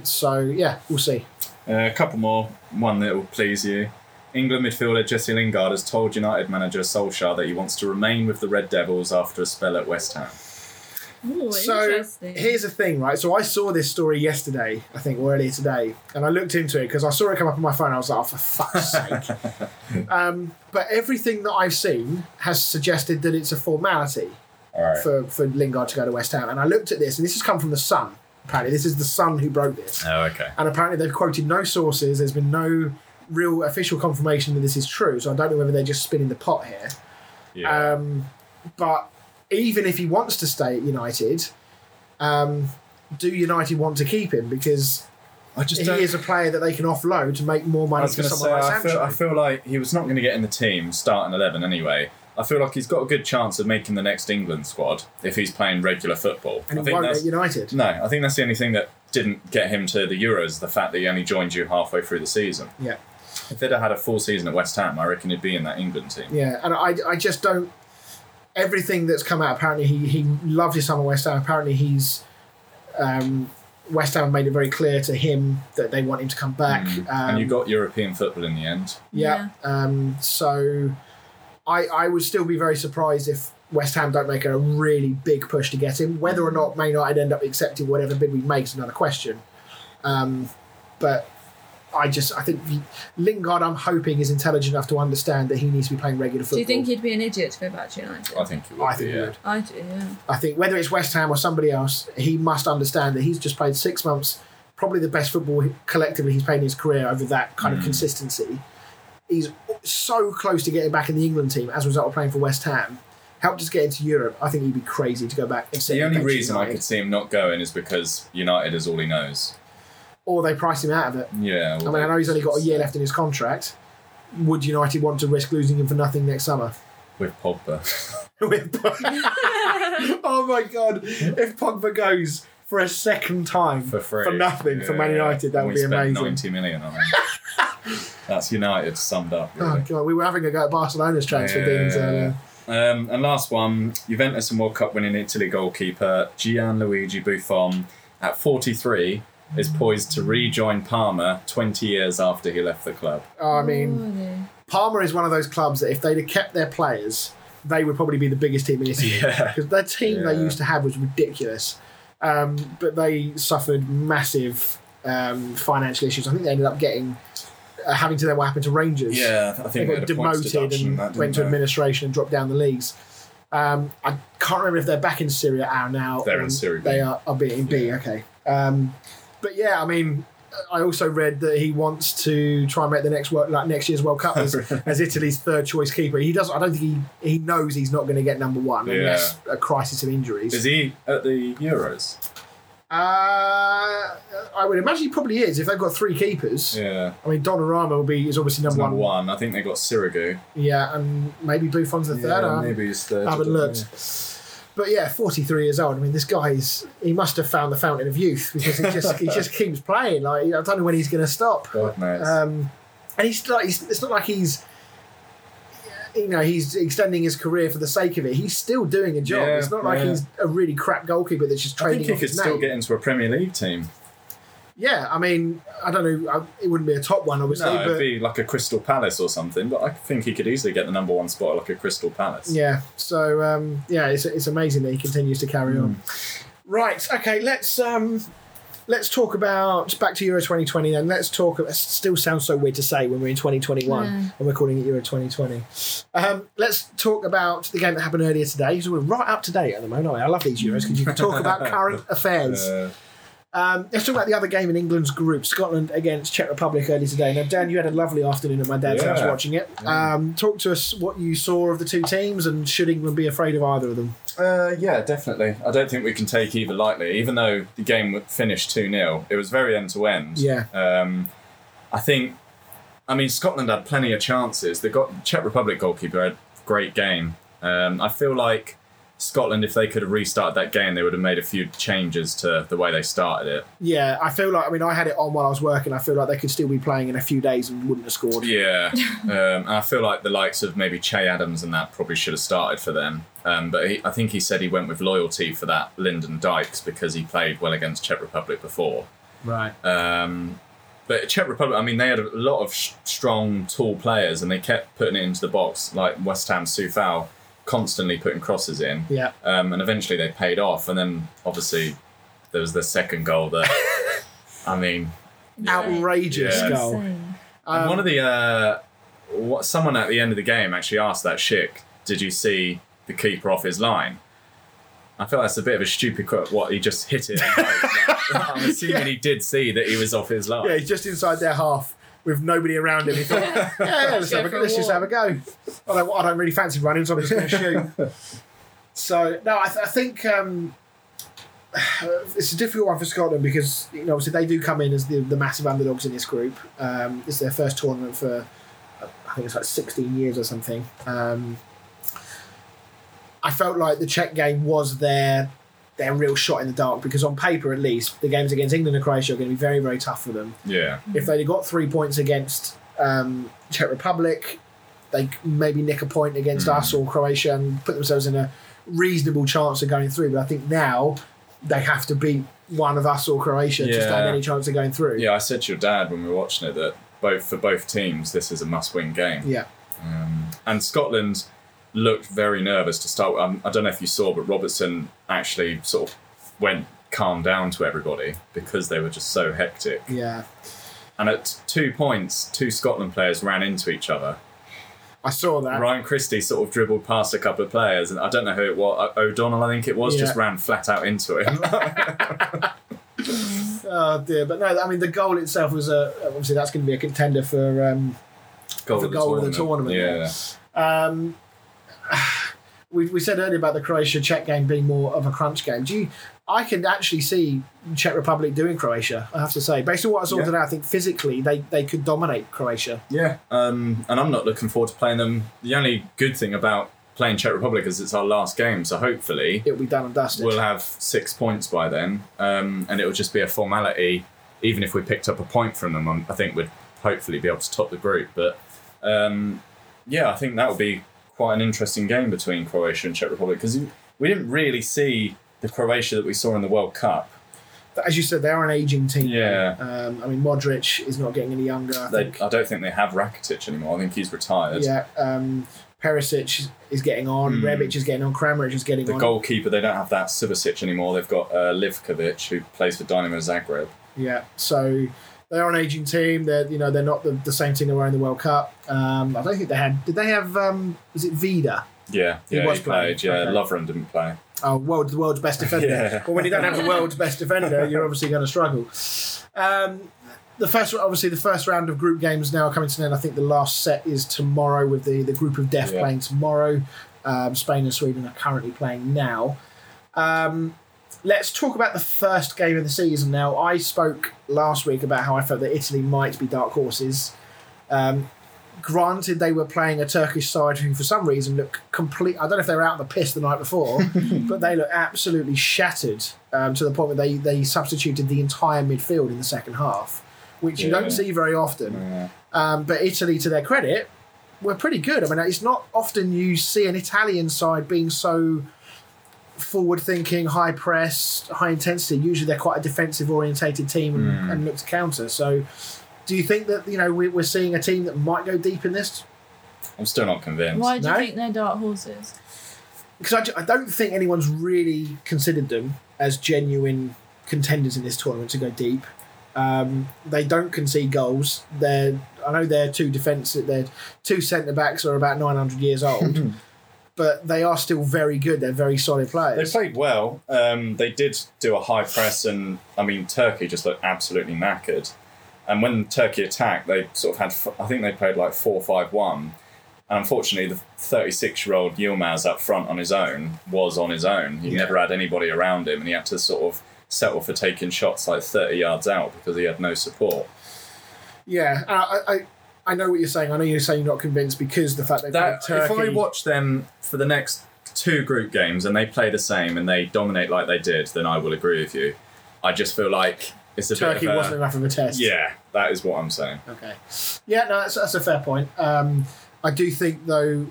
So, yeah, we'll see. A couple more. One that will please you. England midfielder Jesse Lingard has told United manager Solskjaer that he wants to remain with the Red Devils after a spell at West Ham. Ooh, so here's the thing, right? So I saw this story yesterday, I think, or earlier today, and I looked into it because I saw it come up on my phone. I was like, oh, for fuck's sake. But everything that I've seen has suggested that it's a formality for Lingard to go to West Ham. And I looked at this, and this has come from The Sun, apparently. This is The Sun who wrote this. Oh, okay. And apparently they've quoted no sources. There's been no real official confirmation that this is true. So I don't know whether they're just spinning the pot here. Yeah. But even if he wants to stay at United, do United want to keep him? Because he is a player that they can offload to make more money for someone like Sancho. I feel like he was not going to get in the team, starting 11 anyway. I feel like he's got a good chance of making the next England squad if he's playing regular football. And he won't at United. No, I think that's the only thing that didn't get him to the Euros, the fact that he only joined you halfway through the season. Yeah. If they'd have had a full season at West Ham, I reckon he'd be in that England team. Yeah, and I just don't... Everything that's come out, apparently he loved his time at West Ham. Apparently he's West Ham made it very clear to him that they want him to come back. And you got European football in the end. Yeah. So I would still be very surprised if West Ham don't make a really big push to get him. Whether or not Man United end up accepting whatever bid we make is another question. But I think Lingard, I'm hoping, is intelligent enough to understand that he needs to be playing regular football. Do you think he'd be an idiot to go back to United? I think he would. I do, yeah. I think whether it's West Ham or somebody else, he must understand that he's just played 6 months, probably the best football collectively he's played in his career over that kind of consistency. He's so close to getting back in the England team as a result of playing for West Ham. Helped us get into Europe. I think he'd be crazy to go back. And the only reason United. I could see him not going is because United is all he knows. Or they price him out of it. Yeah. Well, I mean, I know he's only got a year left in his contract. Would United want to risk losing him for nothing next summer? With Pogba. Oh, my God. If Pogba goes for a second time for nothing for Man United, that would be amazing. We spent 90 million on him. That's United summed up, really. Oh, God. We were having a go at Barcelona's transfer things earlier. And last one, Juventus and World Cup winning Italy goalkeeper Gianluigi Buffon at 43... is poised to rejoin Parma 20 years after he left the club. Oh, I mean, Parma is one of those clubs that if they'd have kept their players, they would probably be the biggest team in Italy. Because the team they used to have was ridiculous. But they suffered massive financial issues. I think they ended up having to then what happened to Rangers. Yeah, I think they got demoted and went to administration and dropped down the leagues. I can't remember if they're back in Serie A now. They're in Serie B. They are in B, okay. But yeah, I mean, I also read that he wants to try and make the next year's World Cup as Italy's third choice keeper. He doesn't. I don't think he knows he's not going to get number one unless a crisis of injuries. Is he at the Euros? I would imagine he probably is. If they've got three keepers, I mean, Donnarumma is obviously number one. I think they got Sirigu. Yeah, and maybe Buffon's the third. Maybe he's third. I haven't looked. But yeah, 43 years old. I mean, this guy—he must have found the fountain of youth because he just keeps playing. Like, I don't know when he's going to stop. God knows. And it's not like he's extending his career for the sake of it. He's still doing a job. It's not like he's a really crap goalkeeper that's just trading. I think he could still get into a Premier League team. Yeah, I mean, I don't know. It wouldn't be a top one, obviously. No, it'd be like a Crystal Palace or something. But I think he could easily get the number one spot, like a Crystal Palace. Yeah. So it's amazing that he continues to carry on. Right. Okay. Let's talk about back to Euro 2020. Then let's talk. It still sounds so weird to say when we're in 2021 and we're calling it Euro 2020. Let's talk about the game that happened earlier today. So we're right up to date at the moment. I love these Euros because you can talk about current affairs. Let's talk about the other game in England's group, Scotland against Czech Republic early today. Now, Dan, you had a lovely afternoon at my dad's house watching it. Talk to us what you saw of the two teams and should England be afraid of either of them? Yeah, definitely. I don't think we can take either lightly. Even though the game finished 2-0, it was very end-to-end. Yeah. Scotland had plenty of chances. The Czech Republic goalkeeper had a great game. I feel like Scotland, if they could have restarted that game, they would have made a few changes to the way they started it. Yeah, I feel like, I mean, I had it on while I was working. I feel like they could still be playing in a few days and wouldn't have scored. Yeah, and I feel like the likes of maybe Che Adams and that probably should have started for them. But I think he said he went with loyalty for that Lyndon Dykes because he played well against Czech Republic before. Right. But Czech Republic, I mean, they had a lot of strong, tall players and they kept putting it into the box, like West Ham Sufal. Constantly putting crosses in, yeah, and eventually they paid off. And then obviously there was the second goal that, I mean, outrageous goal. And one of the someone at the end of the game actually asked that Schick, "Did you see the keeper off his line?" I feel that's a bit of a stupid quote. What, he just hit it? I'm assuming he did see that he was off his line. Yeah, he's just inside their half. With nobody around him, he thought, let's just have a go. I don't really fancy running, so I'm just going to shoot. So, no, I think it's a difficult one for Scotland because, you know, obviously they do come in as the massive underdogs in this group. It's their first tournament for, I think it's like 16 years or something. I felt like the Czech game was their real shot in the dark because on paper, at least, the games against England and Croatia are going to be very, very tough for them. Yeah. If they got 3 points against Czech Republic, they maybe nick a point against us or Croatia and put themselves in a reasonable chance of going through. But I think now they have to beat one of us or Croatia just to have any chance of going through. Yeah, I said to your dad when we were watching it that for both teams, this is a must-win game. Yeah. And Scotland looked very nervous to start with. I don't know if you saw, but Robertson actually sort of went calm down to everybody because they were just so hectic. Yeah. And at 2 points, two Scotland players ran into each other. I saw that. Ryan Christie sort of dribbled past a couple of players, and I don't know who it was. O'Donnell, I think it was, just ran flat out into him. Oh, dear. But no, I mean, the goal itself was obviously that's going to be a contender for goal of the tournament. Yeah. We said earlier about the Croatia-Czech game being more of a crunch game. I can actually see Czech Republic doing Croatia, I have to say. Based on what I saw today, I think physically they could dominate Croatia. Yeah, and I'm not looking forward to playing them. The only good thing about playing Czech Republic is it's our last game, so hopefully it'll be done and dusted. We'll have 6 points by then, and it'll just be a formality. Even if we picked up a point from them, I think we'd hopefully be able to top the group. But, I think that would be quite an interesting game between Croatia and Czech Republic because we didn't really see the Croatia that we saw in the World Cup. As you said, they are an ageing team. Yeah. I mean, Modric is not getting any younger. I don't think they have Rakitic anymore. I think he's retired. Yeah. Perisic is getting on. Rebic is getting on. Kramaric is getting on. The goalkeeper, they don't have that Subasic anymore. They've got Livkovic, who plays for Dynamo Zagreb. Yeah. So they are an ageing team. They're not the same team they were in the World Cup. I don't think they had. Did they have? Was it Vida? Yeah, he played. Yeah, okay. Lovren didn't play. Oh, the world's best defender. Yeah. Well, when you don't have the world's best defender, you're obviously going to struggle. The first round of group games now are coming to an end. I think the last set is tomorrow with the group of death playing tomorrow. Spain and Sweden are currently playing now. Let's talk about the first game of the season now. I spoke last week about how I felt that Italy might be dark horses. Granted, they were playing a Turkish side who, for some reason, look complete. I don't know if they were out on the piss the night before, but they look absolutely shattered to the point where they substituted the entire midfield in the second half, which you don't see very often. Yeah. But Italy, to their credit, were pretty good. I mean, it's not often you see an Italian side being so forward-thinking, high press, high intensity. Usually they're quite a defensive-orientated team and look to counter. So do you think that, you know, we're seeing a team that might go deep in this? I'm still not convinced. Why do you think they're dark horses? Because I don't think anyone's really considered them as genuine contenders in this tournament to go deep. They don't concede goals. I know their two centre-backs are about 900 years old. But they are still very good. They're very solid players. They played well. They did do a high press, and I mean, Turkey just looked absolutely knackered. And when Turkey attacked, they sort of had, I think they played like 4-5-1. And unfortunately, the 36-year-old Yilmaz up front was on his own. He never had anybody around him, and he had to sort of settle for taking shots like 30 yards out because he had no support. Yeah, I know what you're saying. I know you're saying you're not convinced because the fact that Turkey. If I watch them for the next two group games and they play the same and they dominate like they did, then I will agree with you. I just feel like it's a Turkey bit of a, wasn't enough of a test. Yeah, that is what I'm saying. Okay. Yeah, no, that's a fair point. I do think, though,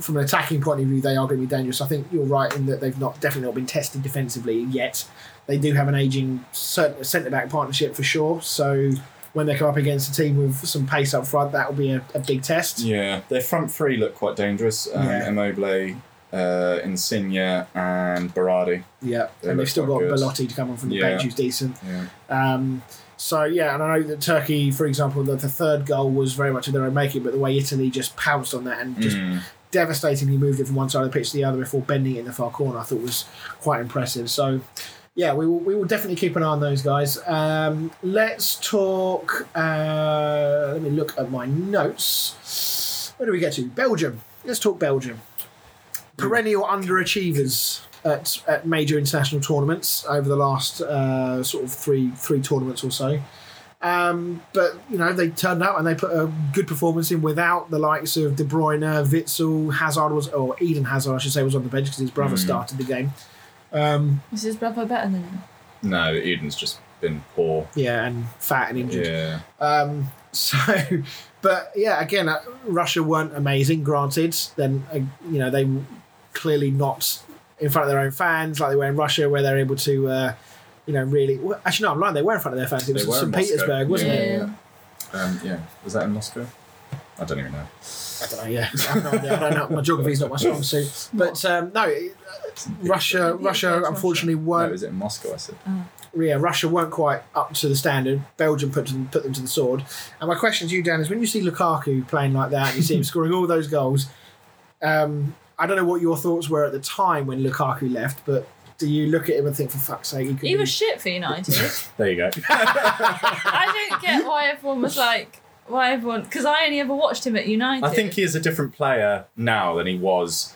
from an attacking point of view, they are going to be dangerous. I think you're right in that they've not definitely not been tested defensively yet. They do have an ageing centre-back partnership for sure, so when they come up against a team with some pace up front, that will be a big test. Yeah, their front three look quite dangerous. Immobile, Insigne and Berardi. Yeah, and they've still got good. Belotti to come on from the bench, who's decent. Yeah. So, yeah, and I know that Turkey, for example, the third goal was very much of their own making, but the way Italy just pounced on that and just devastatingly moved it from one side of the pitch to the other before bending it in the far corner, I thought was quite impressive. So, yeah, we will definitely keep an eye on those guys. Let's talk... let me look at my notes. Where do we get to? Belgium. Let's talk Belgium. Perennial underachievers at major international tournaments over the last sort of three tournaments or so. But, you know, they turned up and they put a good performance in without the likes of De Bruyne, Witzel, Eden Hazard, I should say, was on the bench because his brother started the game. Is his brother better than him? No, Eden's just been poor. Yeah, and fat and injured. Yeah. But yeah, again, Russia weren't amazing, granted. Then, you know, they clearly not in front of their own fans like they were in Russia, where they're able to, you know, really... Well, actually, no, I'm lying. They were in front of their fans. It was St. Petersburg, wasn't it? Yeah. Yeah. Was that in Moscow? I don't even know. I don't know, yeah. I don't know. My geography's not my strong suit. But Russia unfortunately weren't... No, it was in Moscow, I said. Oh. Yeah, Russia weren't quite up to the standard. Belgium put them to the sword. And my question to you, Dan, is when you see Lukaku playing like that, and you see him scoring all those goals, I don't know what your thoughts were at the time when Lukaku left, but do you look at him and think, for fuck's sake, he was shit for United. There you go. I don't get why everyone was like... because I only ever watched him at United. I think he is a different player now than he was,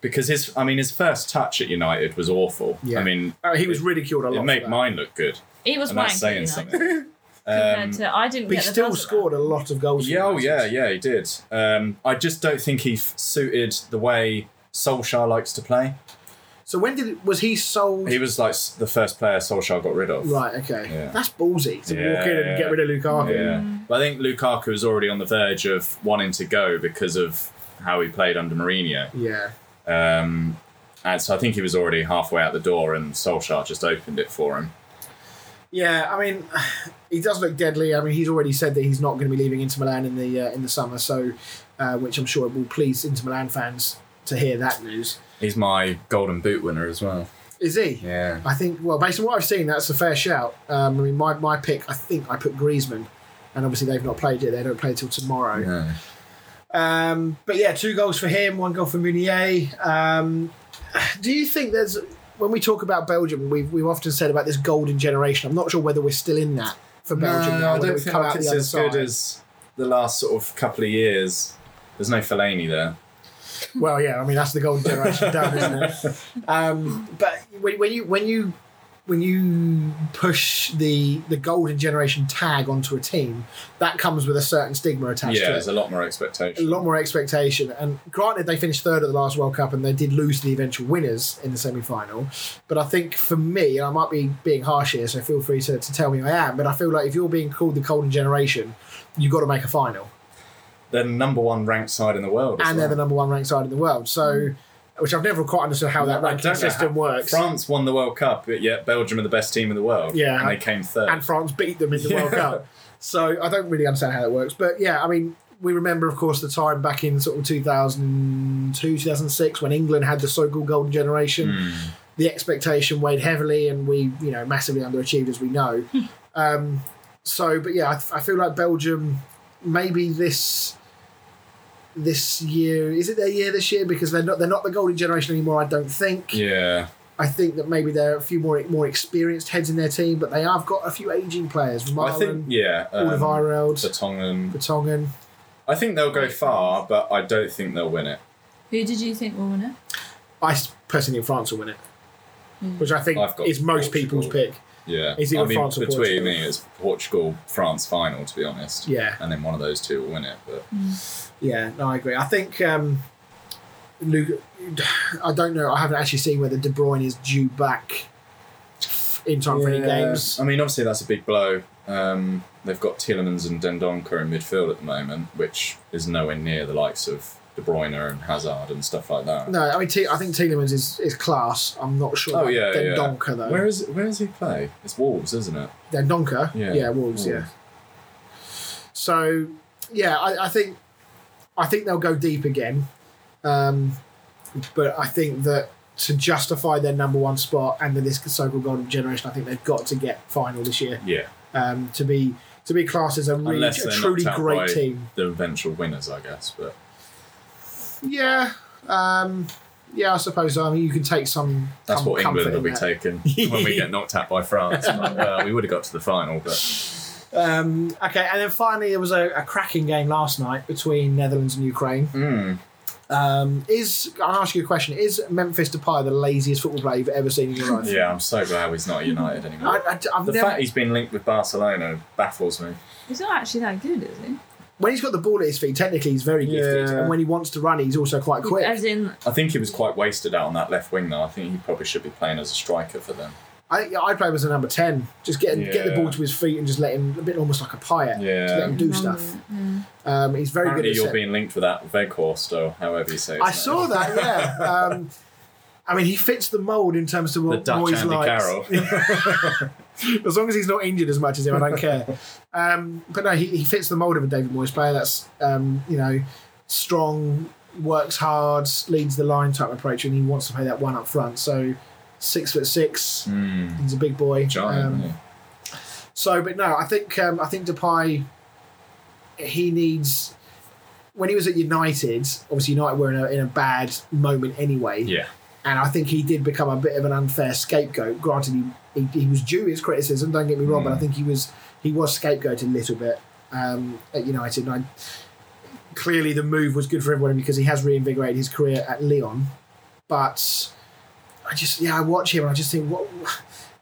because his first touch at United was awful. Yeah. I mean, he was ridiculed a lot. It made mine look good. He was saying something. But he still scored a lot of goals. Yeah, he did. I just don't think he suited the way Solskjaer likes to play. So was he sold? He was like the first player Solskjaer got rid of. Right, okay. Yeah. That's ballsy to walk in and get rid of Lukaku. Yeah. But I think Lukaku was already on the verge of wanting to go because of how he played under Mourinho. Yeah. And so I think he was already halfway out the door and Solskjaer just opened it for him. Yeah, I mean, he does look deadly. I mean, he's already said that he's not going to be leaving Inter Milan in the summer, so which I'm sure will please Inter Milan fans to hear that news. He's my golden boot winner as well. Is he? Yeah. I think, well, based on what I've seen, that's a fair shout. I mean, my pick, I think I put Griezmann, and obviously they've not played yet. They don't play until tomorrow. No. But yeah, 2 goals for him, 1 goal for Meunier. Do you think there's, when we talk about Belgium, we've often said about this golden generation. I'm not sure whether we're still in that for Belgium. No, I don't think it's as good as the last sort of couple of years. There's no Fellaini there. Well, yeah, I mean that's the golden generation done, isn't it? But when you push the golden generation tag onto a team, that comes with a certain stigma attached to it. Yeah, there's a lot more expectation. And granted, they finished third at the last World Cup and they did lose to the eventual winners in the semi-final. But I think for me, and I might be being harsh here, so feel free to tell me I am, but I feel like if you're being called the golden generation, you've got to make a final. They're the number one ranked side in the world. They're the number one ranked side in the world. So, which I've never quite understood how that ranking system works. France won the World Cup, but yet Belgium are the best team in the world. Yeah. And they came third. And France beat them in the World Cup. So I don't really understand how that works. But yeah, I mean, we remember, of course, the time back in sort of 2002, 2006, when England had the so-called golden generation. The expectation weighed heavily and we, you know, massively underachieved, as we know. But yeah, I feel like Belgium... Maybe this year, is it their year this year? Because they're not the golden generation anymore, I don't think. Yeah. I think that maybe there are a few more experienced heads in their team, but they have got a few ageing players. Marlon, I think, Alderweireld, Vertonghen. I think they'll go far, but I don't think they'll win it. Who did you think will win it? I personally think France will win it, which I think is most people's pick. Yeah, I mean, between me, it's Portugal-France final, to be honest. Yeah. And then one of those two will win it. But. Yeah, no, I agree. I think Luke, I don't know. I haven't actually seen whether De Bruyne is due back in time for any games. I mean, obviously that's a big blow. They've got Tielemans and Dendoncker in midfield at the moment, which is nowhere near the likes of De Bruyne and Hazard and stuff like that. No, I mean, I think Tielemans is class. I'm not sure about Dendoncker, though. Where does he play? It's Wolves, isn't it? Dendoncker? Yeah, Wolves, yeah. So, yeah, I think they'll go deep again. But I think that to justify their number one spot and this so-called golden generation, I think they've got to get final this year. Yeah. To be classed as a really a truly great team. The eventual winners, I guess, but I suppose. I mean, you can take some. That's what England will be taking when we get knocked out by France. We would have got to the final, but okay. And then finally, there was a cracking game last night between Netherlands and Ukraine. Mm. I'll ask you a question. Is Memphis Depay the laziest football player you've ever seen in your life? Yeah, I'm so glad he's not at United anymore. The fact he's been linked with Barcelona baffles me. He's not actually that good, is he? When he's got the ball at his feet, technically he's very gifted. Yeah. And when he wants to run, he's also quite quick. As in, I think he was quite wasted out on that left wing, though. I think he probably should be playing as a striker for them. I'd play him as a number 10. Just get the ball to his feet and just let him, a bit almost like a Payet, to let him do stuff. Yeah. He's very apparently good at you're being linked with that Weghorst, or however you say it. I saw that, yeah. I mean, he fits the mould in terms of what Moyes likes. As long as he's not injured as much as him, I don't care. But no, he fits the mould of a David Moyes player. That's, strong, works hard, leads the line type approach, and he wants to play that one up front. So... 6'6", he's a big boy. Giant, yeah. So, but no, I think Depay, he needs. When he was at United, obviously United were in a bad moment anyway. Yeah. And I think he did become a bit of an unfair scapegoat. Granted, he was due his criticism. Don't get me wrong, but I think he was scapegoated a little bit at United. And clearly, the move was good for everyone because he has reinvigorated his career at Lyon, but. I watch him and I just think, what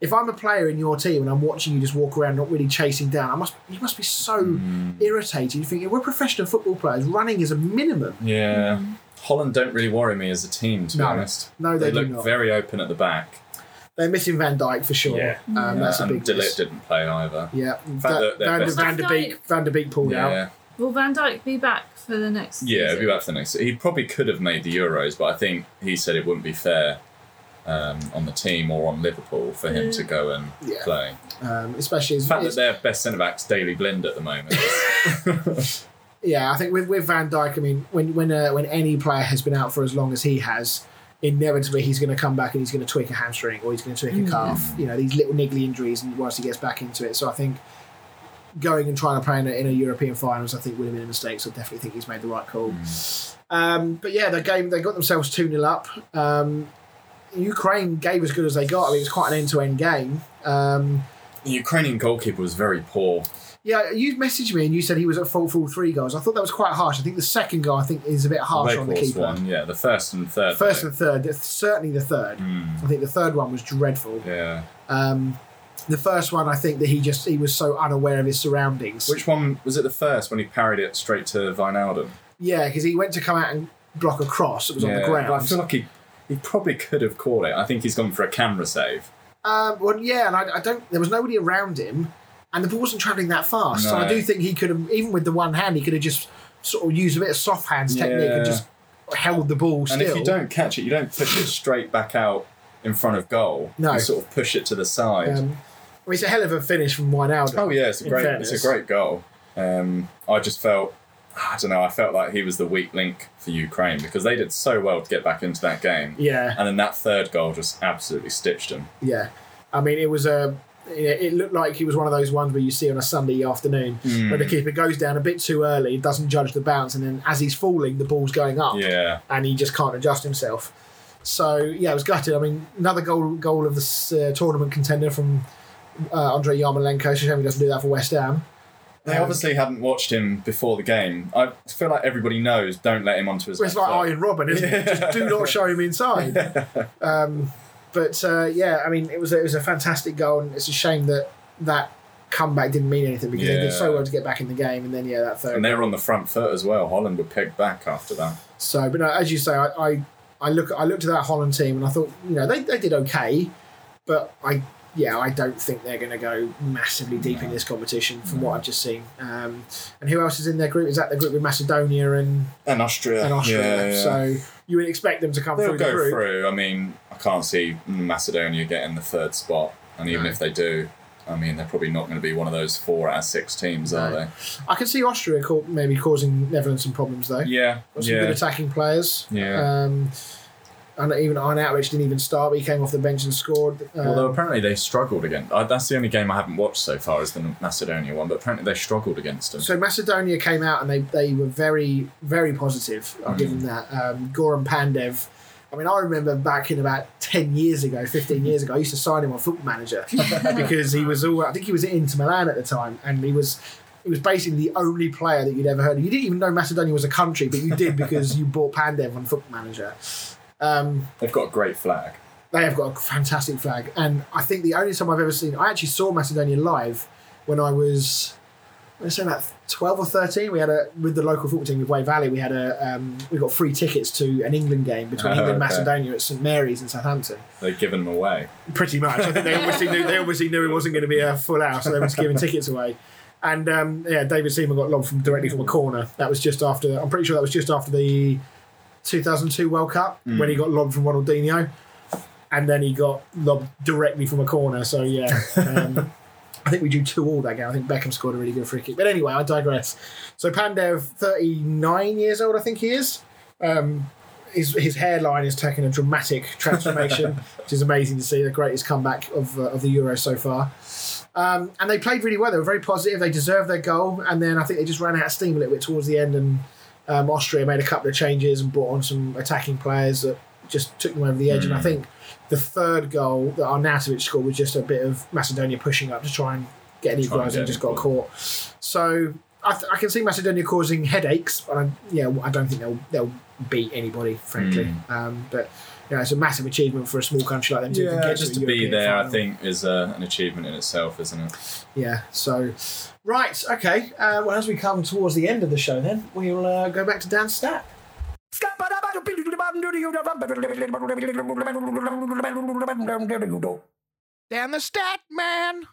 if I'm a player in your team and I'm watching you just walk around not really chasing down? You must be so irritated. You think, we're professional football players. Running is a minimum. Yeah. Mm. Holland don't really worry me as a team, to be honest. No, they do look not. Very open at the back. They're missing Van Dijk for sure. Yeah. That's a big miss. Delict didn't play either. Yeah. In fact, Van der Beek pulled out. Will Van Dijk be back for the next season? Yeah, he'll be back for the next season. He probably could have made the Euros, but I think he said it wouldn't be fair. On the team or on Liverpool for him to go and play. Especially the fact that their best centre-back's Daley Blind at the moment. Yeah, I think with Van Dijk, I mean, when any player has been out for as long as he has, inevitably he's going to come back and he's going to tweak a hamstring or he's going to tweak a calf, these little niggly injuries and once he gets back into it. So I think going and trying to play in a European finals, I think would have been a mistake, so I definitely think he's made the right call. But yeah, the game, they got themselves 2-0 up. Ukraine gave as good as they got. I mean, it was quite an end-to-end game. The Ukrainian goalkeeper was very poor. Yeah, you messaged me and you said he was at fault for all three goals. I thought that was quite harsh. I think the second goal, is a bit harsh on the keeper. One, yeah, the first and third. Certainly the third. I think the third one was dreadful. Yeah. The first one, I think that he was so unaware of his surroundings. Which one was it? The first when he parried it straight to Wijnaldum. Yeah, because he went to come out and block a cross that was on the ground. I feel like he probably could have caught it. I think he's gone for a camera save. And I don't. There was nobody around him, and the ball wasn't travelling that fast. No. So I do think he could have, even with the one hand, he could have just sort of used a bit of soft hands technique and just held the ball still. And if you don't catch it, you don't push it straight back out in front of goal. No. You sort of push it to the side. It's a hell of a finish from Wijnaldum. Oh yeah, it's a great goal. I just felt. I don't know, I felt like he was the weak link for Ukraine because they did so well to get back into that game. Yeah. And then that third goal just absolutely stitched him. Yeah. I mean, it looked like he was one of those ones where you see on a Sunday afternoon where the keeper goes down a bit too early, doesn't judge the bounce, and then as he's falling, the ball's going up. Yeah. And he just can't adjust himself. So, yeah, it was gutted. I mean, another goal of this tournament contender from Andrei Yarmolenko. Shame he doesn't do that for West Ham. They obviously hadn't watched him before the game. I feel like everybody knows, don't let him onto his... Well, it's like Iron Robin, isn't it? Just do not show him inside. But, I mean, it was a fantastic goal, and it's a shame that comeback didn't mean anything because they did so well to get back in the game. And then, that third. And they were on the front foot as well. Holland were pegged back after that. So, but no, as you say, I looked at that Holland team and I thought, they did okay. But I don't think they're going to go massively deep in this competition from what I've just seen. And who else is in their group? Is that the group with Macedonia and Austria? And Austria. Yeah. So you would expect them to come through the group. They'll go through. I mean, I can't see Macedonia getting the third spot. And even if they do, I mean, they're probably not going to be one of those 4 out of 6 teams, are they? I can see Austria maybe causing Netherlands some problems, though. Yeah. Got some good attacking players. Yeah. And even Arnautovic didn't even start, but he came off the bench and scored. Although apparently they struggled against... that's the only game I haven't watched so far is the Macedonia one, but apparently they struggled against them. So Macedonia came out and they were very, very positive. I'll give them that. Goran Pandev... I mean, I remember back in about 10 years ago, 15 years ago, I used to sign him on Football Manager because he was I think he was at Inter Milan at the time, and he was basically the only player that you'd ever heard of. You didn't even know Macedonia was a country, but you did because you bought Pandev on Football Manager. They've got a great flag. They have got a fantastic flag, and I think the only time I've ever seen... I actually saw Macedonia live when I was... I was saying about 12 or 13, we had with the local football team with Way Valley, we got free tickets to an England game between England and Macedonia at St Mary's in Southampton. They'd given them away. Pretty much. I think they obviously knew it wasn't going to be a full house, so they were just giving tickets away. And David Seaman got lobbed directly from a corner. That was just after, I'm pretty sure that was just after the 2002 World Cup when he got lobbed from Ronaldinho, and then he got lobbed directly from a corner. So yeah. I think we drew 2-2 that game. I think Beckham scored a really good free kick. But anyway, I digress. So Pandev, 39 years old, I think he is. His hairline is taking a dramatic transformation, which is amazing to see. The greatest comeback of the Euro so far. And they played really well. They were very positive. They deserved their goal. And then I think they just ran out of steam a little bit towards the end. And Austria made a couple of changes and brought on some attacking players that just took them over the edge. And I think... the third goal that Arnautovic scored was just a bit of Macedonia pushing up to try and get an equaliser and just got caught. So I can see Macedonia causing headaches, but I don't think they'll beat anybody, frankly. But it's a massive achievement for a small country like them to even get just to be there. Final. I think is an achievement in itself, isn't it? Yeah. So right, okay. Well, as we come towards the end of the show, then we'll go back to Dan's stat. Dan the Stat Man.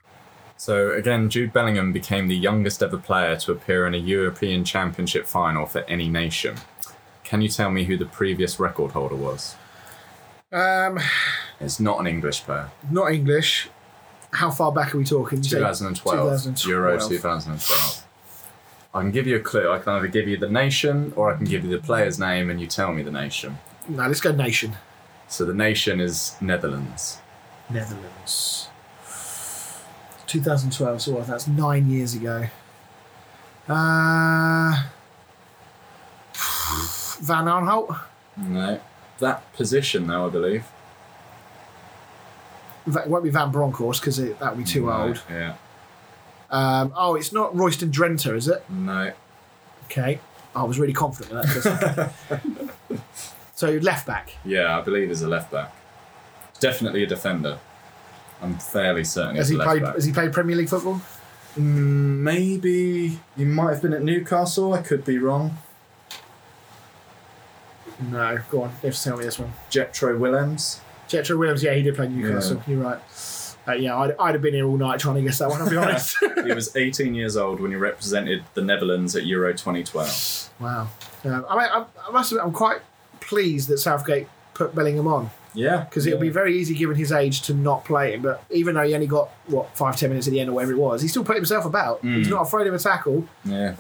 So again, Jude Bellingham became the youngest ever player to appear in a European Championship final for any nation. Can you tell me who the previous record holder was? It's not an English player. Not English. How far back are we talking? 2012. Euro 2012. I can give you a clue. I can either give you the nation or I can give you the player's name and you tell me the nation. No, let's go nation. So the nation is Netherlands. 2012, so that's 9 years ago. Van Aanholt? No. That position, though, I believe. It won't be Van Bronckhorst because that would be too old. Yeah. It's not Royston Drenthe, is it? No. Okay. I was really confident with that. So left back? Yeah, I believe he's a left back. Definitely a defender. I'm fairly certain he's a left back. Has he played Premier League football? Maybe. He might have been at Newcastle. I could be wrong. No, go on. You have to tell me this one. Jetro Willems. Jetro Willems, yeah, he did play Newcastle. Yeah. You're right. I'd have been here all night trying to guess that one, I'll be honest. He was 18 years old when he represented the Netherlands at Euro 2012. Wow. I must admit, I'm quite pleased that Southgate put Bellingham on. Yeah. Because it would be very easy, given his age, to not play him. But even though he only got, 5-10 minutes at the end or whatever it was, he still put himself about. Mm. He's not afraid of a tackle. Yeah.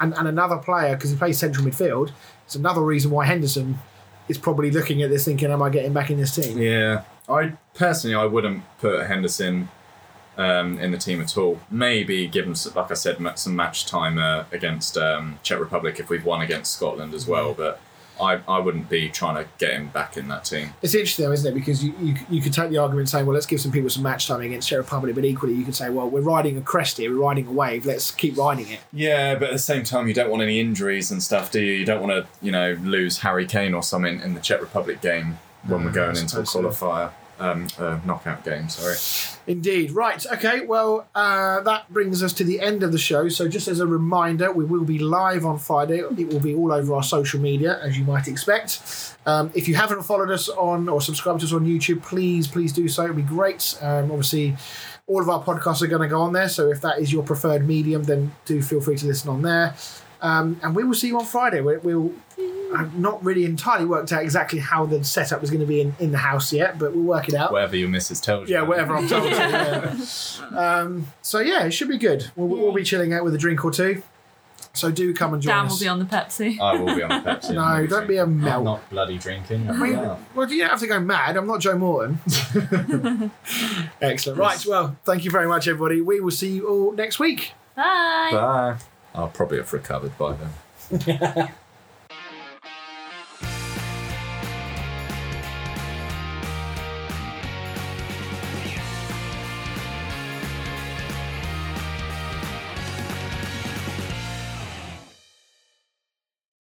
And another player, because he plays central midfield, it's another reason why Henderson is probably looking at this thinking, am I getting back in this team? Yeah. I wouldn't put Henderson in the team at all. Maybe give him, like I said, some match time against Czech Republic if we've won against Scotland as well. But I wouldn't be trying to get him back in that team. It's interesting, though, isn't it? Because you could take the argument saying, well, let's give some people some match time against Czech Republic, but equally you could say, well, we're riding a crest here, we're riding a wave, let's keep riding it. Yeah, but at the same time, you don't want any injuries and stuff, do you? You don't want to, lose Harry Kane or something in the Czech Republic game when we're going into a qualifier. knockout game, sorry. Indeed. Right, okay, well, that brings us to the end of the show. So just as a reminder, we will be live on Friday. It will be all over our social media, as you might expect. If you haven't followed us on or subscribed to us on YouTube, please do so. It would be great. Obviously, all of our podcasts are going to go on there, so if that is your preferred medium, then do feel free to listen on there. And we will see you on Friday. We'll I've not really entirely worked out exactly how the setup was going to be in the house yet, but we'll work it out. Whatever your missus tells you. Yeah, whatever I'm told you. Yeah. So, yeah, it should be good. We'll be chilling out with a drink or two. So do come and join us. Dan will be on the Pepsi. I will be on the Pepsi. No, don't be a melt. I'm not bloody drinking. Well, you don't have to go mad. I'm not Joe Morton. Excellent. Right, well, thank you very much, everybody. We will see you all next week. Bye. Bye. I'll probably have recovered by then.